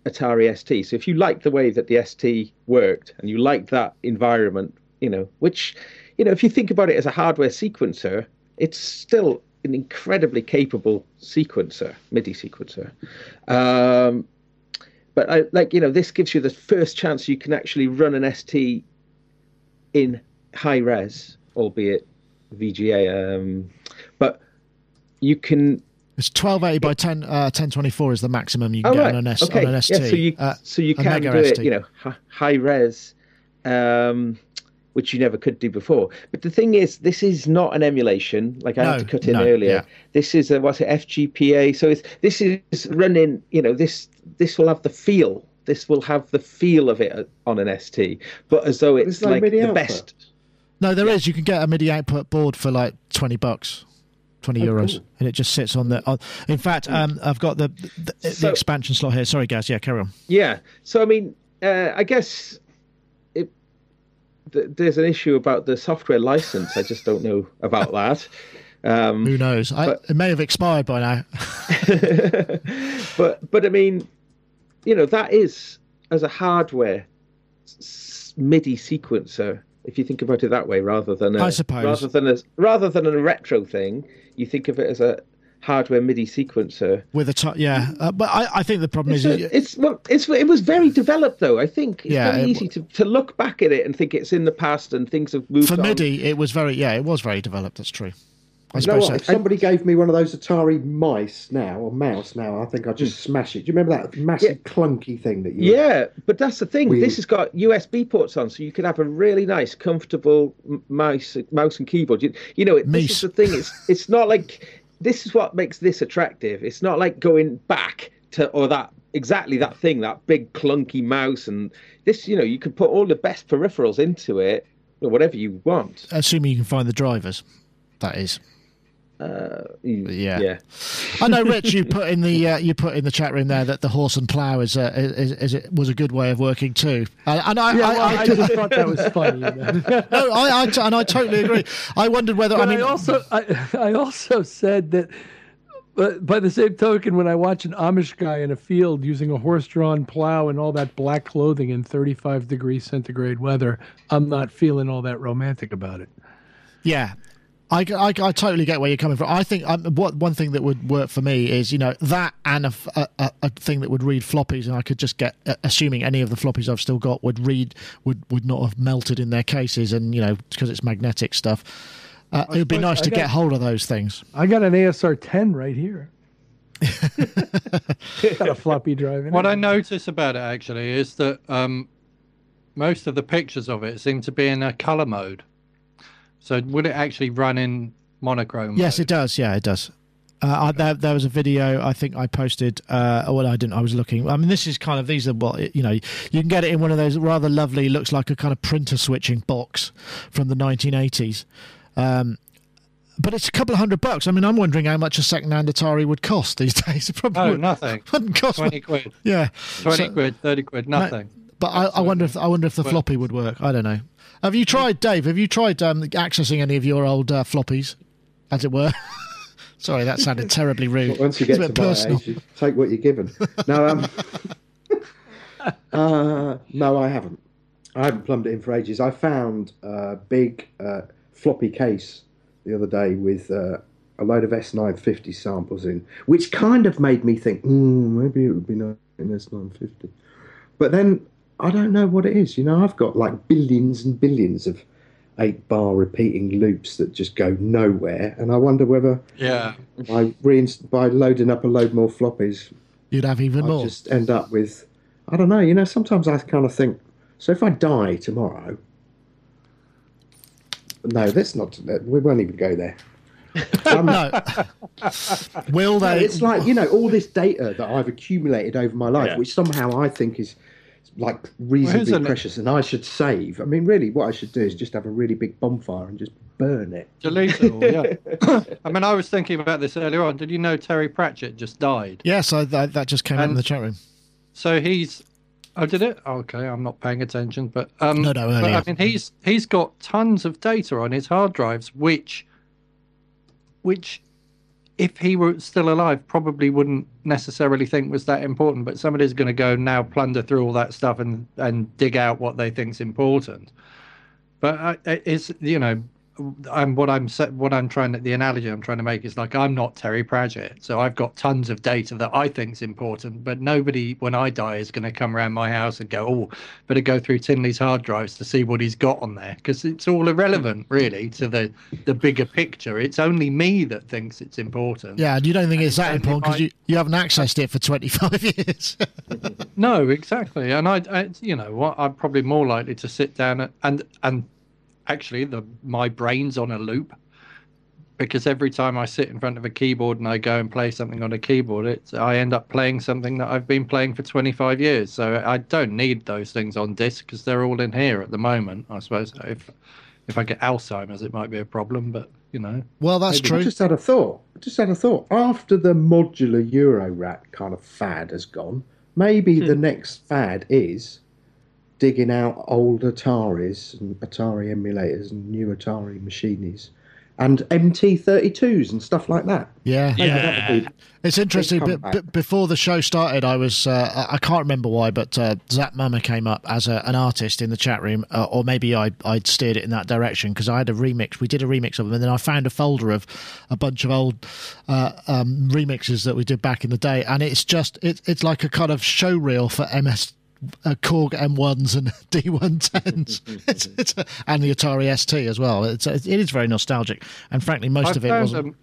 Atari S T. So if you liked the way that the S T worked and you liked that environment, you know, which, you know, if you think about it as a hardware sequencer, it's still an incredibly capable sequencer, MIDI sequencer. Um, but I, like, you know, this gives you the first chance you can actually run an S T in high res, albeit V G A. Um, but you can. It's twelve eighty by ten, uh, ten twenty-four is the maximum you can oh, get right. on an S T. Okay. On an S T. Yeah, so you, uh, so you can do it, S T. You know, high res, um, which you never could do before. But the thing is, this is not an emulation. Like I no, had to cut in no, earlier. Yeah. This is a, what's it, F G P A. So it's, this is running. You know, this this will have the feel. This will have the feel of it on an S T, but as though it's, it's like, like the output. best. No, there yeah. is. You can get a MIDI output board for like twenty bucks. twenty oh, euros cool. And it just sits on the on, in fact um I've got the the, the so, expansion slot here. Sorry Gaz, yeah, carry on. Yeah, so I mean uh I guess it th there's an issue about the software license. I just don't know about that. Um who knows, but, I, it may have expired by now. but but I mean, you know, that is, as a hardware MIDI sequencer, if you think about it that way, rather than a, I suppose rather than a rather than a retro thing, you think of it as a hardware MIDI sequencer with a top, yeah. Uh, but I, I think the problem it's is a, it's well, it's it was very developed though. I think it's yeah, very it, easy to to look back at it and think it's in the past and things have moved. For on. MIDI, it was very yeah, it was very developed. That's true. I you know what? So. If somebody gave me one of those Atari mice now, or mouse now, I think I'd just smash it. Do you remember that massive yeah. clunky thing that you Yeah, had? But that's the thing. Weird. This has got U S B ports on, so you could have a really nice, comfortable mouse mouse and keyboard. You, you know, it, this is the thing. It's, it's not like... This is what makes this attractive. It's not like going back to, or that, exactly that thing, that big clunky mouse. And this, you know, you could put all the best peripherals into it, or whatever you want. Assuming you can find the drivers, that is. Uh, yeah, yeah. I know, Rich. You put in the uh, you put in the chat room there that the horse and plough is, uh, is, is it was a good way of working too. And, and I, yeah, I, well, I, I just thought that was funny. No, I, I and I totally agree. I wondered whether but I mean. I also, I, I also said that. But by the same token, when I watch an Amish guy in a field using a horse-drawn plow and all that black clothing in thirty-five degree centigrade weather, I'm not feeling all that romantic about it. Yeah. I, I, I totally get where you're coming from. I think um, what one thing that would work for me is, you know, that and a, a, a thing that would read floppies, and I could just get, uh, assuming any of the floppies I've still got would read, would, would not have melted in their cases, and, you know, because it's magnetic stuff. Uh, it would be nice I to got, get hold of those things. I got an A S R ten right here. Got a floppy drive in What it. I notice about it, actually, is that um, most of the pictures of it seem to be in a colour mode. So would it actually run in monochrome? Yes, mode? It does. Yeah, it does. Uh, I, there, there was a video I think I posted. Uh, well, I didn't. I was looking. I mean, this is kind of these are what you know. You can get it in one of those rather lovely. Looks like a kind of printer switching box from the nineteen eighties. Um, but it's a couple of hundred bucks. I mean, I'm wondering how much a second-hand Atari would cost these days. It probably oh, nothing. Wouldn't cost twenty quid. Yeah, twenty so, quid, thirty quid, nothing. But I, I wonder if I wonder if the well, floppy would work. I don't know. Have you tried, Dave? Have you tried um, accessing any of your old uh, floppies, as it were? Sorry, that sounded terribly rude. Well, once you it's get to personal. My age, you take what you're given. No, um, uh, no, I haven't. I haven't plumbed it in for ages. I found a big uh, floppy case the other day with uh, a load of S nine fifty samples in, which kind of made me think, mm, maybe it would be nice in S nine fifty. But then... I don't know what it is. You know, I've got like billions and billions of eight-bar repeating loops that just go nowhere, and I wonder whether yeah, by, by loading up a load more floppies, you'd have even I'd more. Just end up with, I don't know. You know, sometimes I kind of think. So if I die tomorrow, no, that's not. We won't even go there. Um, no. Will they? It's like, you know, all this data that I've accumulated over my life, yeah. which somehow I think is. Like reasonably well, precious, and I should save. I mean, really, what I should do is just have a really big bonfire and just burn it. Delete it all, yeah. I mean, I was thinking about this earlier on. Did you know Terry Pratchett just died? Yes, I, that, that just came and out in the chat room. So he's, oh, did it? Okay, I'm not paying attention, but um, no, no, but, I mean, he's he's got tons of data on his hard drives, which, which, if he were still alive, probably wouldn't necessarily think was that important, but somebody's going to go now plunder through all that stuff and, and dig out what they think's important. But I, it's, you know, I'm what I'm what I'm trying to, the analogy I'm trying to make is like, I'm not Terry Pratchett, so I've got tons of data that I think's important, but nobody when I die is going to come around my house and go, oh, better go through Tinley's hard drives to see what he's got on there, because it's all irrelevant really to the the bigger picture. It's only me that thinks it's important. Yeah, and you don't think and it's that important because you you haven't accessed it for twenty-five years. No, exactly, and I, I you know what, I'm probably more likely to sit down and and. Actually, the my brain's on a loop, because every time I sit in front of a keyboard and I go and play something on a keyboard, it's I end up playing something that I've been playing for twenty-five years. So I don't need those things on disc because they're all in here at the moment. I suppose if if I get Alzheimer's, it might be a problem. But you know, well, that's maybe. True. I just had a thought. I just had a thought. After the modular Euro-Rack kind of fad has gone, maybe hmm. the next fad is digging out old Ataris and Atari emulators and new Atari machines and M T thirty-twos and stuff like that. Yeah, yeah. Hey, it's interesting. But, but before the show started, I was uh, I can't remember why, but uh, Zap Mama came up as a, an artist in the chat room, uh, or maybe I I'd steered it in that direction because I had a remix. We did a remix of them, and then I found a folder of a bunch of old uh, um, remixes that we did back in the day, and it's just it, it's like a kind of showreel for M S. Uh, Korg M ones and D one tens it's, it's a, and the Atari S T as well. It's a, it is very nostalgic, and frankly, most I've of it wasn't.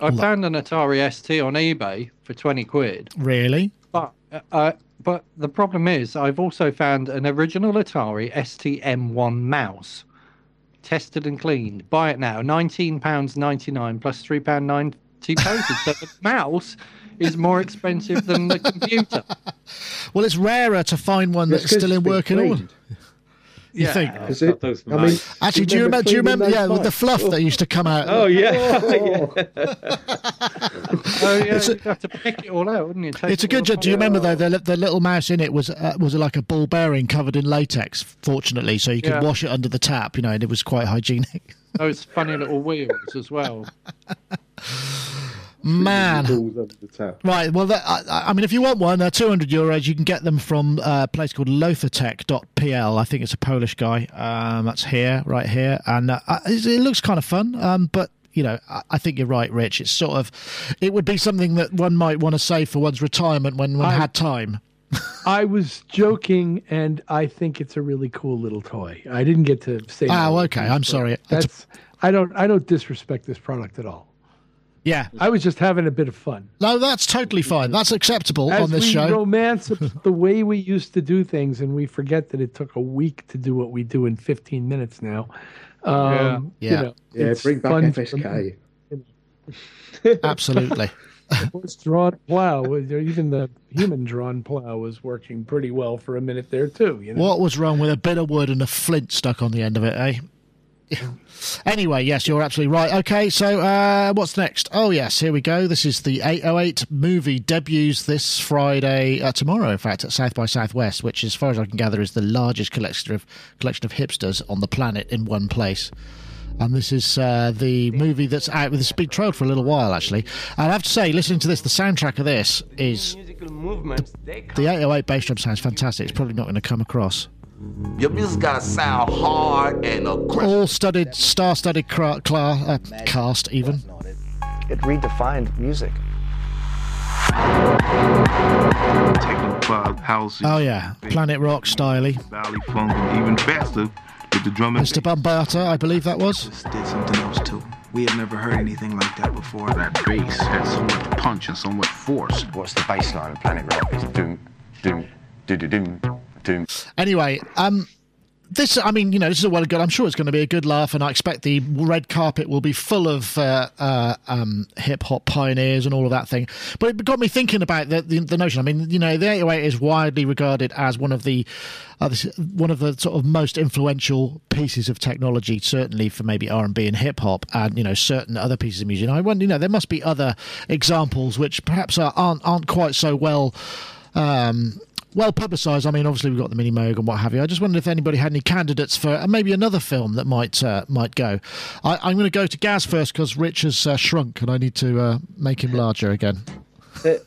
Um, I found an Atari S T on eBay for twenty quid. Really? But uh, but the problem is, I've also found an original Atari S T M one mouse, tested and cleaned. Buy it now, nineteen pounds ninety nine plus three pound ninety postage. So the mouse is more expensive than the computer. Well, it's rarer to find one that's still in working order. You yeah. think? Is it, I mean, actually, do you remember? Do you remember? Yeah, with the fluff oh. that used to come out. Oh yeah. Oh, oh yeah. You'd have to pick it all out, wouldn't you? Take it's a good job. Do you remember though? The, the little mouse in it was uh, was like a ball bearing covered in latex. Fortunately, so you could yeah. wash it under the tap. You know, and it was quite hygienic. Those funny little wheels as well. Man, right. Well, that, I, I mean, if you want one, they're two hundred euros. You can get them from a place called lothartech dot p l. I think it's a Polish guy. Um, that's here, right here, and uh, it looks kind of fun. Um, but you know, I, I think you're right, Rich. It's sort of, it would be something that one might want to save for one's retirement when one I, had time. I was joking, and I think it's a really cool little toy. I didn't get to say. Oh, okay. Things, I'm sorry. That's. I don't. I don't disrespect this product at all. Yeah, I was just having a bit of fun. No, that's totally fine. That's acceptable As on this we show. Romance the way we used to do things, and we forget that it took a week to do what we do in fifteen minutes now. Um, yeah, yeah, you know, yeah bring back F S K. Absolutely. Horse drawn plow, even the human drawn plow was working pretty well for a minute there too. You know? What was wrong with a bit of wood and a flint stuck on the end of it, eh? Anyway, yes, you're absolutely right. Okay, so uh, what's next? Oh, yes, here we go. This is the eight oh eight movie debuts this Friday, uh, tomorrow, in fact, at South by Southwest, which, as far as I can gather, is the largest collection of, collection of hipsters on the planet in one place. And this is uh, the movie that's out. This has been trailed for a little while, actually. And I have to say, listening to this, the soundtrack of this is... The, the eight oh eight bass drum sounds fantastic. It's probably not going to come across. Your music's gotta sound hard and aggressive. All studded, star-studded cra- cla- uh, cast, even. It redefined music. Oh yeah, Planet Rock styly. Mister Bombata, I believe that was. Did something else too. We had never heard anything like that before. That bass had so much punch and so much force. What's the bass line of Planet Rock? It's doom, doom, doo doo doom. Anyway, um, this, I mean, you know, this is a well good, I'm sure it's going to be a good laugh, and I expect the red carpet will be full of uh, uh, um, hip-hop pioneers and all of that thing. But it got me thinking about the, the, the notion. I mean, you know, the eight oh eight is widely regarded as one of the uh, this, one of the sort of most influential pieces of technology, certainly for maybe R and B and hip-hop and, you know, certain other pieces of music. And I wonder, you know, there must be other examples which perhaps are, aren't, aren't quite so well... Um, well publicised. I mean, obviously we've got the Mini Moog and what have you. I just wondered if anybody had any candidates for uh, maybe another film that might uh, might go. I, I'm going to go to Gaz first because Rich has uh, shrunk and I need to uh, make him larger again. The,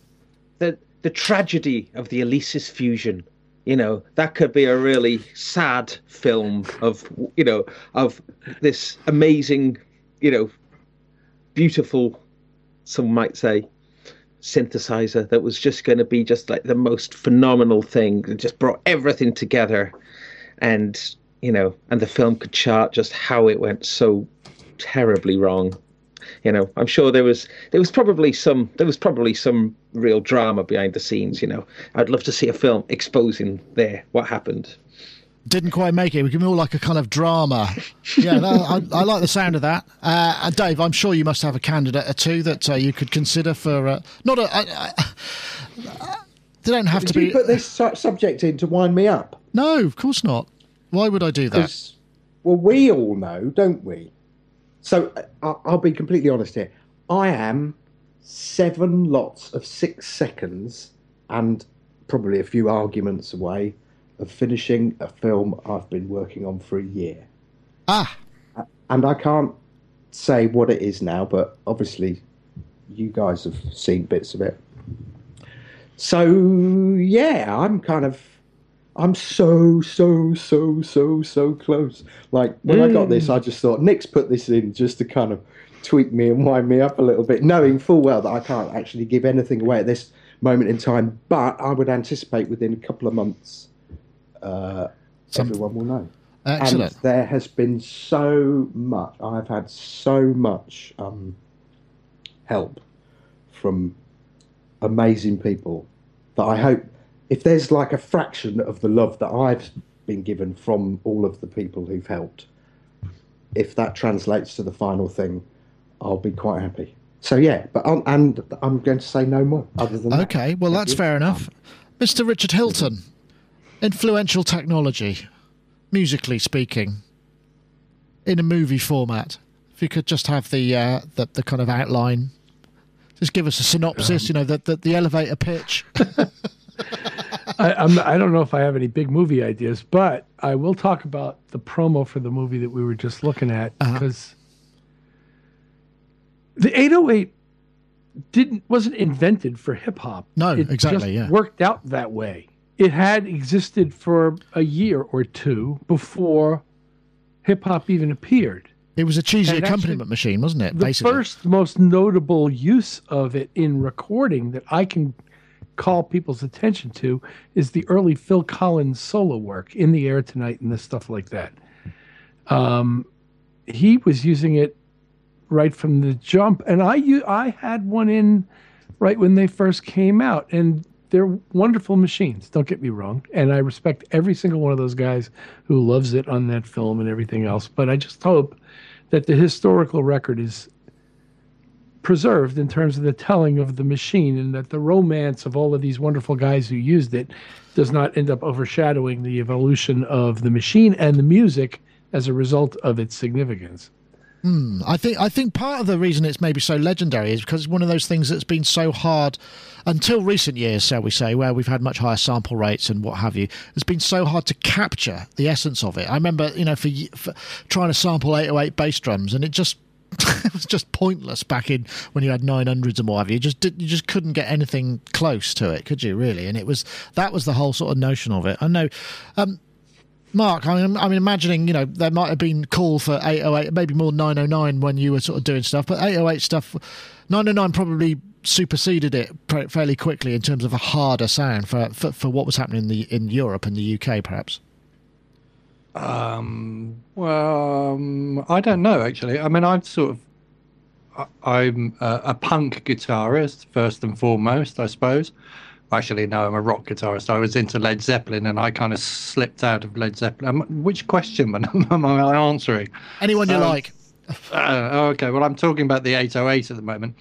the the tragedy of the Elysis fusion. You know, that could be a really sad film of, you know, of this amazing, you know, beautiful, some might say, synthesizer that was just going to be just like the most phenomenal thing that just brought everything together. And, you know, and the film could chart just how it went so terribly wrong. You know, I'm sure there was there was probably some there was probably some real drama behind the scenes. You know, I'd love to see a film exposing there what happened. Didn't quite make it. We can all like a kind of drama. Yeah, that, I, I like the sound of that. Uh, and Dave, I'm sure you must have a candidate or two that uh, you could consider for uh, not a. I, I, they don't have Did to you be. Put this su- subject in to wind me up. No, of course not. Why would I do that? Well, we all know, don't we? So I'll be completely honest here. I am seven lots of six seconds and probably a few arguments away of finishing a film I've been working on for a year. Ah. And I can't say what it is now, but obviously you guys have seen bits of it. So, yeah, I'm kind of... I'm so, so, so, so, so close. Like, when mm. I got this, I just thought, Nick's put this in just to kind of tweak me and wind me up a little bit, knowing full well that I can't actually give anything away at this moment in time. But I would anticipate within a couple of months, uh, Some... everyone will know. Excellent. And there has been so much. I've had so much um, help from amazing people that I hope... If there's like a fraction of the love that I've been given from all of the people who've helped, if that translates to the final thing, I'll be quite happy. So, yeah, but I'm, and I'm going to say no more other than that. Okay, well, that's fair enough. Mister Richard Hilton, influential technology, musically speaking, in a movie format. If you could just have the uh, the, the kind of outline, just give us a synopsis, you know, the, the, the elevator pitch. I, I'm not, I don't know if I have any big movie ideas, but I will talk about the promo for the movie that we were just looking at, because uh-huh. the eight oh eight didn't wasn't invented for hip hop. No, it exactly. Just yeah, worked out that way. It had existed for a year or two before hip hop even appeared. It was a cheesy and accompaniment actually, machine, wasn't it? The basically. first most notable use of it in recording that I can call people's attention to is the early Phil Collins solo work, In the Air Tonight and this stuff like that. Um, he was using it right from the jump, and I I had one in right when they first came out, and they're wonderful machines, don't get me wrong, and I respect every single one of those guys who loves it on that film and everything else, but I just hope that the historical record is preserved in terms of the telling of the machine, and that the romance of all of these wonderful guys who used it does not end up overshadowing the evolution of the machine and the music as a result of its significance. Mm, I think I think part of the reason it's maybe so legendary is because it's one of those things that's been so hard until recent years, shall we say, where we've had much higher sample rates and what have you. It's been so hard to capture the essence of it. I remember, you know, for, for trying to sample eight oh eight bass drums, and it just it was just pointless back in when you had nine hundreds and what have you. You just did, you just couldn't get anything close to it, could you, really? And it was that was the whole sort of notion of it. I know, um, Mark, I mean, I'm imagining, you know, there might have been call for eight oh eight, maybe more nine oh nine when you were sort of doing stuff, but eight oh eight stuff, nine oh nine probably superseded it fairly quickly in terms of a harder sound for for, for what was happening in the in Europe and the U K, perhaps. Um, well, um, I don't know, actually. I mean, I'm sort of, I, I'm a, a punk guitarist, first and foremost, I suppose. Actually, no, I'm a rock guitarist. I was into Led Zeppelin, and I kind of slipped out of Led Zeppelin. Um, which question am I answering? Anyone you um, like. uh, okay, well, I'm talking about the eight oh eight at the moment.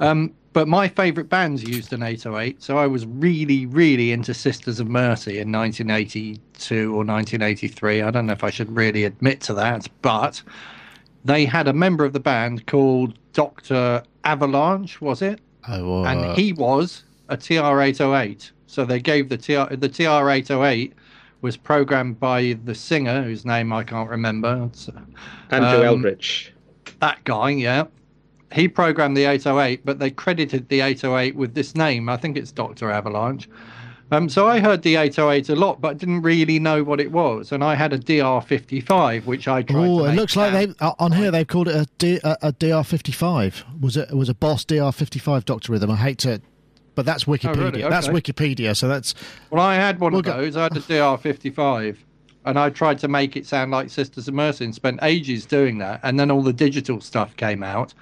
Um, but my favourite bands used an eight oh eight, so I was really, really into Sisters of Mercy in nineteen eighty-two or nineteen eighty-three. I don't know if I should really admit to that, but they had a member of the band called Doctor Avalanche, was it? Oh, uh, and he was a T R eight oh eight. So they gave the T R the T R eight oh eight was programmed by the singer whose name I can't remember. Andrew um, Eldritch. That guy, yeah. He programmed the eight oh eight, but they credited the eight oh eight with this name. I think it's Doctor Avalanche. Um, so I heard the eight oh eight a lot, but didn't really know what it was. And I had a D R fifty-five, which I tried Ooh, to make. It looks like they on here they've called it a, D, a, a D R fifty-five. Was it, it was a Boss D R fifty-five Doctor Rhythm. I hate to, but that's Wikipedia. Oh, really? Okay. That's Wikipedia. So that's. Well, I had one we'll of go... those. I had a D R fifty-five, and I tried to make it sound like Sisters of Mercy, and spent ages doing that. And then all the digital stuff came out,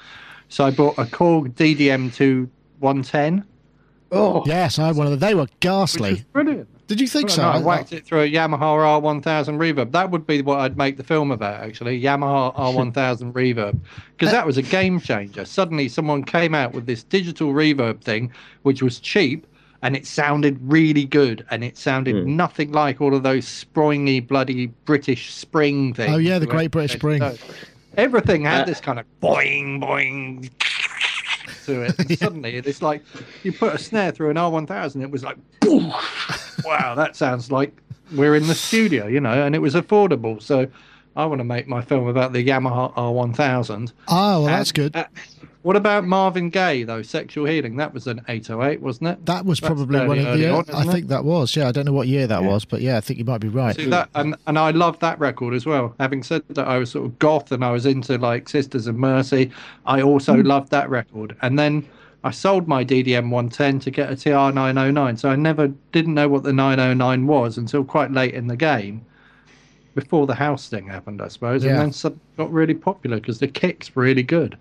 so I bought a Korg D D M two one ten. Oh yes, I had one of them. They were ghastly. Which was brilliant. Did you think well, so? No, I whacked it through a Yamaha R one thousand reverb. That would be what I'd make the film about, actually. Yamaha R one thousand reverb, because that was a game changer. Suddenly, someone came out with this digital reverb thing, which was cheap, and it sounded really good, and it sounded mm. nothing like all of those springy, bloody British Spring things. Oh yeah, the Great British Spring. So everything had uh, this kind of boing boing. To it, and suddenly it's like you put a snare through an R one thousand, it was like wow, that sounds like we're in the studio, you know. And it was affordable, so I want to make my film about the Yamaha R one thousand. Oh well, and, that's good. Uh, what about Marvin Gaye though? Sexual Healing, that was an eight oh eight, wasn't it? That was probably one of the on, I think it? That was, yeah, I don't know what year that yeah. was, but yeah, I think you might be right. See, that, and, and I loved that record as well. Having said that, I was sort of goth and I was into like Sisters of Mercy, I also mm. loved that record. And then I sold my D D M one ten to get a T R nine oh nine, so I never didn't know what the nine oh nine was until quite late in the game, before the house thing happened, I suppose. Yeah. And then some got really popular because the kick's really good.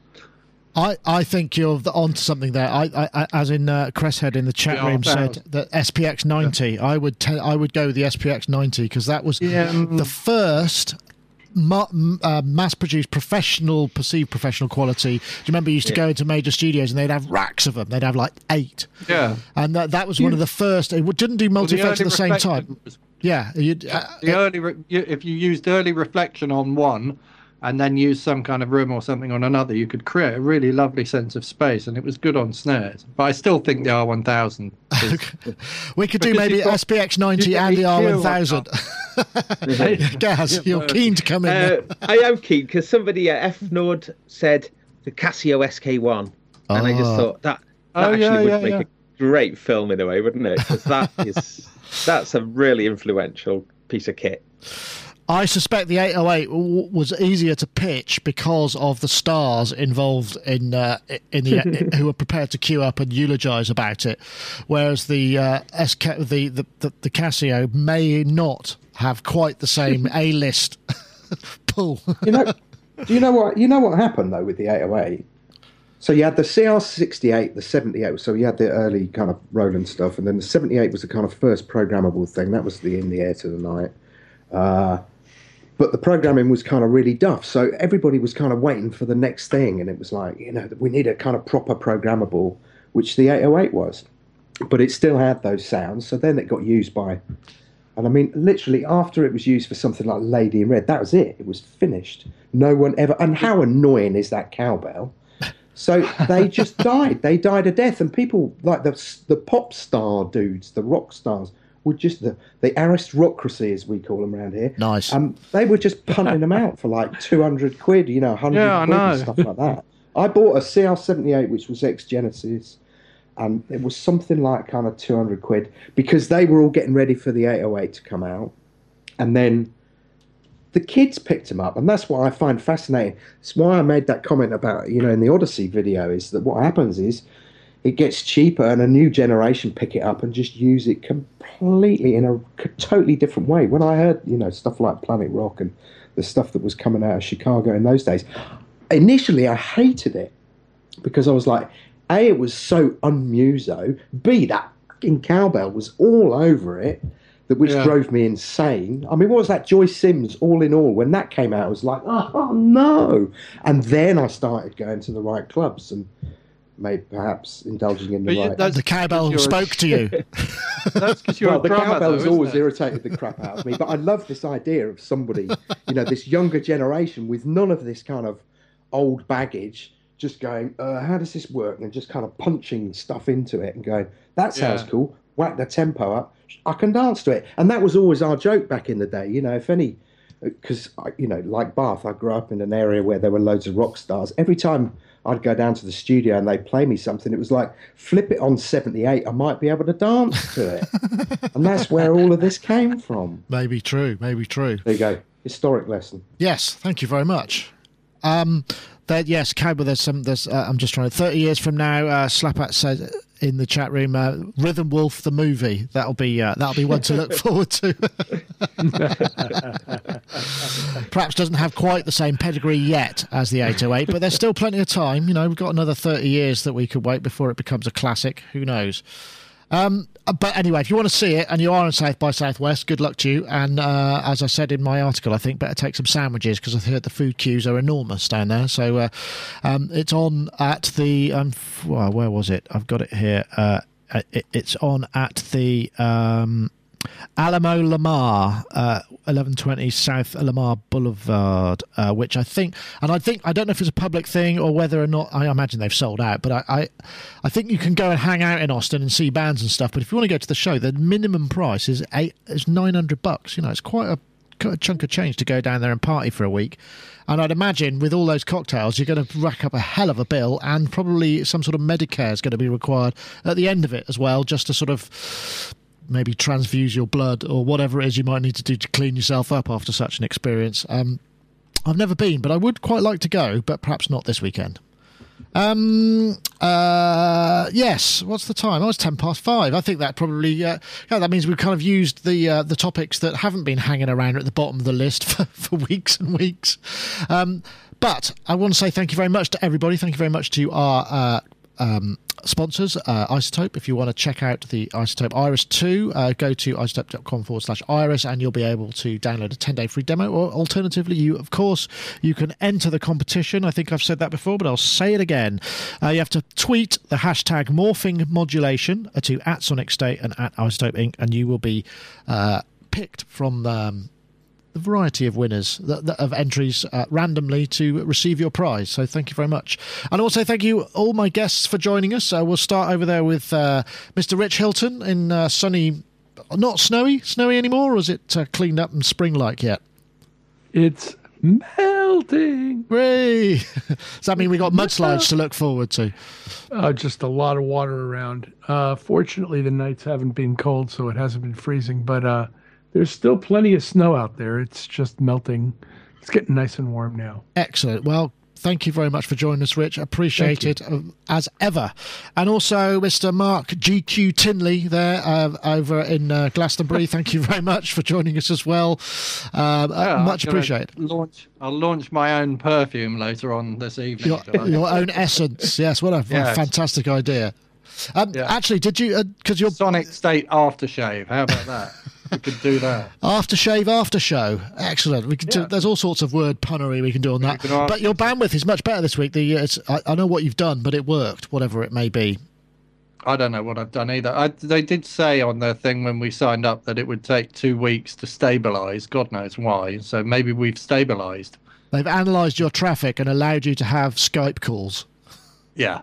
I, I think you're onto something there. I, I as in uh, Cresshead in the chat yeah, room said that S P X ninety. Yeah. I would t- I would go with the S P X ninety because that was yeah. the first ma- uh, mass-produced professional, perceived professional quality. Do you remember you used to yeah. go into major studios and they'd have racks of them? They'd have like eight. Yeah. And that that was yeah. one of the first. It didn't do multi-effects at the same time. Was- Yeah, you'd, uh, the early re- you, if you used early reflection on one, and then used some kind of room or something on another, you could create a really lovely sense of space, and it was good on snares. But I still think the R one thousand. Is, we could do maybe got, S P X ninety and the R one thousand. Gaz, you're keen to come in. Uh, I am keen because somebody at F Nord said the Casio S K one, oh. and I just thought that, that oh, actually yeah, would yeah, make yeah. a great film in a way, wouldn't it? Because that is. That's a really influential piece of kit. I suspect the eight oh eight w- was easier to pitch because of the stars involved in uh, in the who were prepared to queue up and eulogise about it, whereas the uh, S K the, the, the, the Casio may not have quite the same A-list pull. You know, do you know what you know what happened though with the eight oh eight? So you had the C R sixty-eight, the seventy-eight, so you had the early kind of Roland stuff, and then the seventy-eight was the kind of first programmable thing. That was the In the Air to the Night. Uh, but the programming was kind of really duff, so everybody was kind of waiting for the next thing, and it was like, you know, we need a kind of proper programmable, which the eight oh eight was. But it still had those sounds, so then it got used by... And I mean, literally, after it was used for something like Lady in Red, that was it. It was finished. No one ever... And how annoying is that cowbell? So they just died. They died a death. And people like the the pop star dudes, the rock stars, were just the, the aristocracy, as we call them around here. Nice. Um, they were just punting them out for like two hundred quid, you know, one hundred yeah, quid and stuff like that. I bought a C R seventy-eight, which was ex-Genesis, and it was something like kind of two hundred quid because they were all getting ready for the eight oh eight to come out. And then... the kids picked them up, and that's what I find fascinating. It's why I made that comment about, you know, in the Odyssey video, is that what happens is it gets cheaper and a new generation pick it up and just use it completely in a totally different way. When I heard, you know, stuff like Planet Rock and the stuff that was coming out of Chicago in those days, initially I hated it because I was like, A, it was so unmuso, B, that fucking cowbell was all over it, which yeah. drove me insane. I mean, what was that Joy Sims, All in All? When that came out, I was like, oh, oh no. And then I started going to the right clubs and maybe perhaps indulging in the but right... The cowbell spoke to you. That's because you're well, a the cowbell has always it? irritated the crap out of me, but I love this idea of somebody, you know, this younger generation with none of this kind of old baggage just going, uh, how does this work? And just kind of punching stuff into it and going, that sounds yeah. cool. Whack the tempo up. I can dance to it. And that was always our joke back in the day. You know, if any, because, you know, like Bath, I grew up in an area where there were loads of rock stars. Every time I'd go down to the studio and they'd play me something, it was like, flip it on seventy-eight. I might be able to dance to it. And that's where all of this came from. Maybe true. Maybe true. There you go. Historic lesson. Yes. Thank you very much. Um, that yes, Cable. There's some. There's. Uh, I'm just trying to. Thirty years from now, uh, Slapat says in the chat room, uh, Rhythm Wolf the movie. That'll be. Uh, that'll be one to look forward to. Perhaps doesn't have quite the same pedigree yet as the eight oh eight, but there's still plenty of time. You know, we've got another thirty years that we could wait before it becomes a classic. Who knows? Um, but anyway, if you want to see it and you are in South by Southwest, good luck to you. And uh, as I said in my article, I think better take some sandwiches because I've heard the food queues are enormous down there. So uh, um, it's on at the um, – well, where was it? I've got it here. Uh, it, it's on at the um, Alamo Lamar, uh, eleven twenty South Lamar Boulevard, uh, which I think – and I think – I don't know if it's a public thing or whether or not – I imagine they've sold out, but I, I I think you can go and hang out in Austin and see bands and stuff, but if you want to go to the show, the minimum price is eight is nine hundred bucks. You know, it's quite a, quite a chunk of change to go down there and party for a week. And I'd imagine with all those cocktails, you're going to rack up a hell of a bill, and probably some sort of Medicare is going to be required at the end of it as well, just to sort of – maybe transfuse your blood or whatever it is you might need to do to clean yourself up after such an experience. Um, I've never been, but I would quite like to go, but perhaps not this weekend. Um, uh, yes, what's the time? Oh, it's ten past five. I think that probably, uh, yeah, that means we've kind of used the uh, the topics that haven't been hanging around at the bottom of the list for, for weeks and weeks. Um, but I want to say thank you very much to everybody. Thank you very much to our uh, um sponsors, uh, Isotope. If you want to check out the Isotope Iris two, uh, go to isotope.com forward slash Iris and you'll be able to download a ten-day free demo, or alternatively, you of course you can enter the competition. I think I've said that before, but I'll say it again. Uh, you have to tweet the hashtag morphing modulation to at Sonic State and at Isotope Incorporated, and you will be uh, picked from the um, the variety of winners that, that, of entries uh, randomly to receive your prize. So thank you very much, and also thank you all my guests for joining us. Uh, we'll start over there with uh, Mister Rich Hilton in uh, sunny, not snowy, snowy anymore, or is it uh, cleaned up and spring-like yet? It's melting. Hey, does that mean we got mudslides to look forward to? Uh, just a lot of water around. Uh, fortunately, the nights haven't been cold, so it hasn't been freezing, but. Uh, There's still plenty of snow out there. It's just melting. It's getting nice and warm now. Excellent. Well, thank you very much for joining us, Rich. Appreciate it um, as ever. And also, Mister Mark G Q Tinley there uh, over in uh, Glastonbury. Thank you very much for joining us as well. Uh, yeah, much appreciated. Launch, I'll launch my own perfume later on this evening. Your, your own essence. Yes, what a, yes. a fantastic idea. Um, yeah. Actually, did you... because uh, your Sonic State aftershave. How about that? We could do that. After shave, after show. Excellent. We can yeah. do, there's all sorts of word punnery we can do on that. But your bandwidth is much better this week. The it's, I, I know what you've done, but it worked, whatever it may be. I don't know what I've done either. I, they did say on their thing when we signed up that it would take two weeks to stabilise. God knows why. So maybe we've stabilised. They've analysed your traffic and allowed you to have Skype calls. Yeah.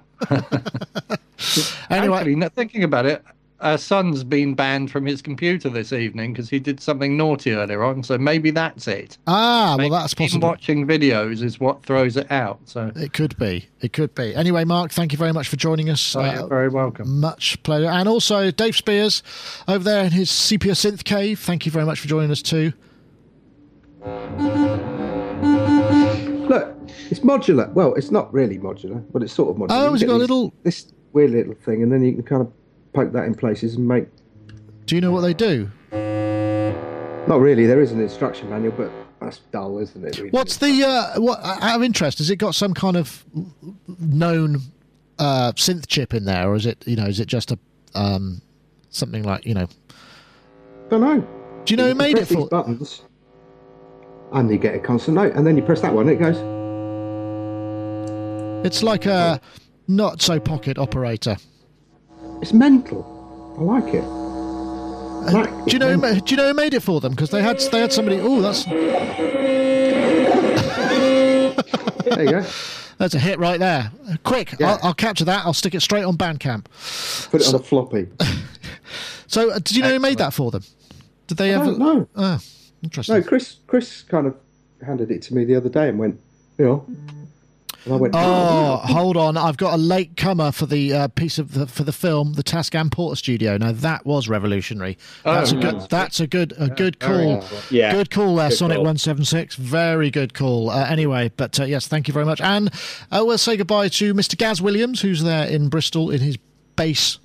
Anyway, actually, now thinking about it, our son's been banned from his computer this evening because he did something naughty earlier on, so maybe that's it. Ah, maybe well, that's possible. Watching videos is what throws it out. So it could be. It could be. Anyway, Mark, thank you very much for joining us. Oh, uh, you're very welcome. Much pleasure. And also Dave Spears over there in his sepia synth cave. Thank you very much for joining us too. Look, it's modular. Well, it's not really modular, but it's sort of modular. Oh, it's got a little... This weird little thing, and then you can kind of poke that in places and make... Do you know what they do? Not really. There is an instruction manual, but that's dull, isn't it? Really? What's the... Uh, what? Out of interest, has it got some kind of known uh, synth chip in there, or is it, you know, is it just a um, something like, you know... I don't know. Do you know you who made it for... buttons, and you get a constant note, and then you press that one and it goes... It's like a not-so-pocket operator. It's mental. I like it. I like uh, do you know? Who, do you know who made it for them? Because they had they had somebody. Oh, that's. There you go. That's a hit right there. Quick, yeah. I'll, I'll capture that. I'll stick it straight on Bandcamp. Put it so, on a floppy. So, uh, did you know Excellent. who made that for them? Did they I ever? Don't know. Oh, interesting. No, Chris. Chris kind of handed it to me the other day and went, you know. And I went, oh, oh, hold on! I've got a late comer for the uh, piece of the, for the film, the Tascam Porter Studio. Now that was revolutionary. Oh, that's no, a good. That's a good. A good yeah, call. Yeah, good call there, good Sonic One Seven Six. Very good call. Uh, anyway, but uh, yes, thank you very much. And uh, we'll say goodbye to Mister Gaz Williams, who's there in Bristol in his base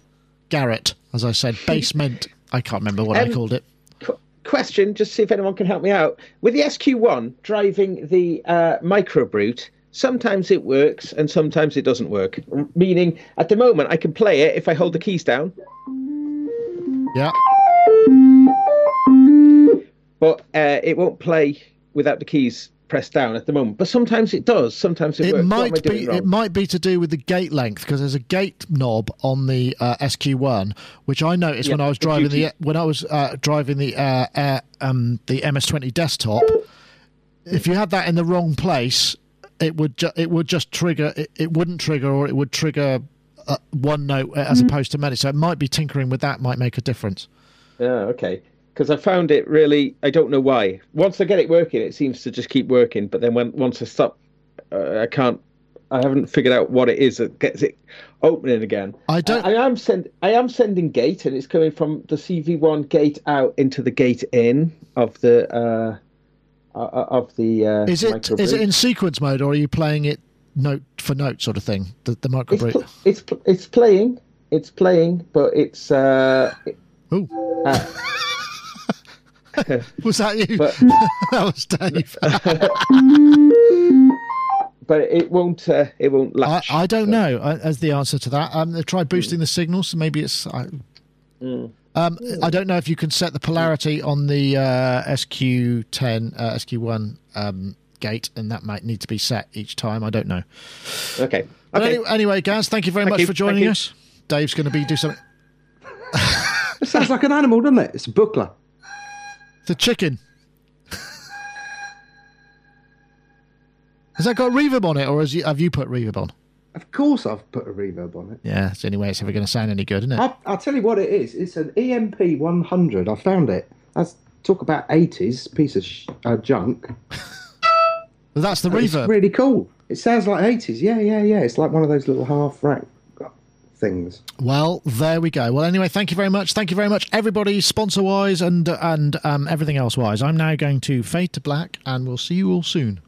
garret, as I said, basement. I can't remember what um, I called it. Qu- question, just to see if anyone can help me out. With the S Q one driving the uh, microbrute, sometimes it works and sometimes it doesn't work. R- meaning, at the moment, I can play it if I hold the keys down. Yeah. But uh, it won't play without the keys pressed down at the moment. But sometimes it does. Sometimes it, it works. Might be, it might be to do with the gate length, because there's a gate knob on the uh, S Q one, which I noticed yeah, when I was driving the, the when I was uh, driving the uh, uh, um, the M S twenty desktop. If you had that in the wrong place, it would ju- it would just trigger. It, it wouldn't trigger, or it would trigger uh, one note as mm-hmm. opposed to many. So it might be tinkering with that might make a difference. Yeah. Okay. Because I found it really, I don't know why. Once I get it working, it seems to just keep working. But then when once I stop, uh, I can't. I haven't figured out what it is that gets it opening again. I don't. I, I am send. I am sending gate, and it's coming from the C V one gate out into the gate in of the uh, of the. Uh, is it microbrute. Is it in sequence mode, or are you playing it note for note sort of thing? The the microbrute. It's it's, it's playing. It's playing, but it's. Uh, Ooh. Uh, was that you? But, that was Dave. But it won't. Uh, it won't latch. I, I don't so. know. I, as the answer to that, um, they tried boosting mm. the signal, so maybe it's. I, mm. Um, mm. I don't know if you can set the polarity on the uh, S Q ten, uh, S Q one um, gate, and that might need to be set each time. I don't know. Okay. But okay. Any, anyway, Gaz, thank you very thank much you. for joining thank us. You. Dave's going to be do something. It sounds like an animal, doesn't it? It's a buckler. The chicken. Has that got reverb on it, or has you, have you put reverb on? Of course I've put a reverb on it. Yeah, it's the only way it's ever going to sound any good, isn't it? I, I'll tell you what it is. It's an E M P one hundred. I found it. That's talk about eighties piece of sh- uh, junk. Well, that's the and reverb. It's really cool. It sounds like eighties. Yeah, yeah, yeah. It's like one of those little half rack things. Well, there we go. Well, anyway, thank you very much. Thank you very much, everybody, sponsor-wise and and um, everything else-wise. I'm now going to fade to black, and we'll see you all soon.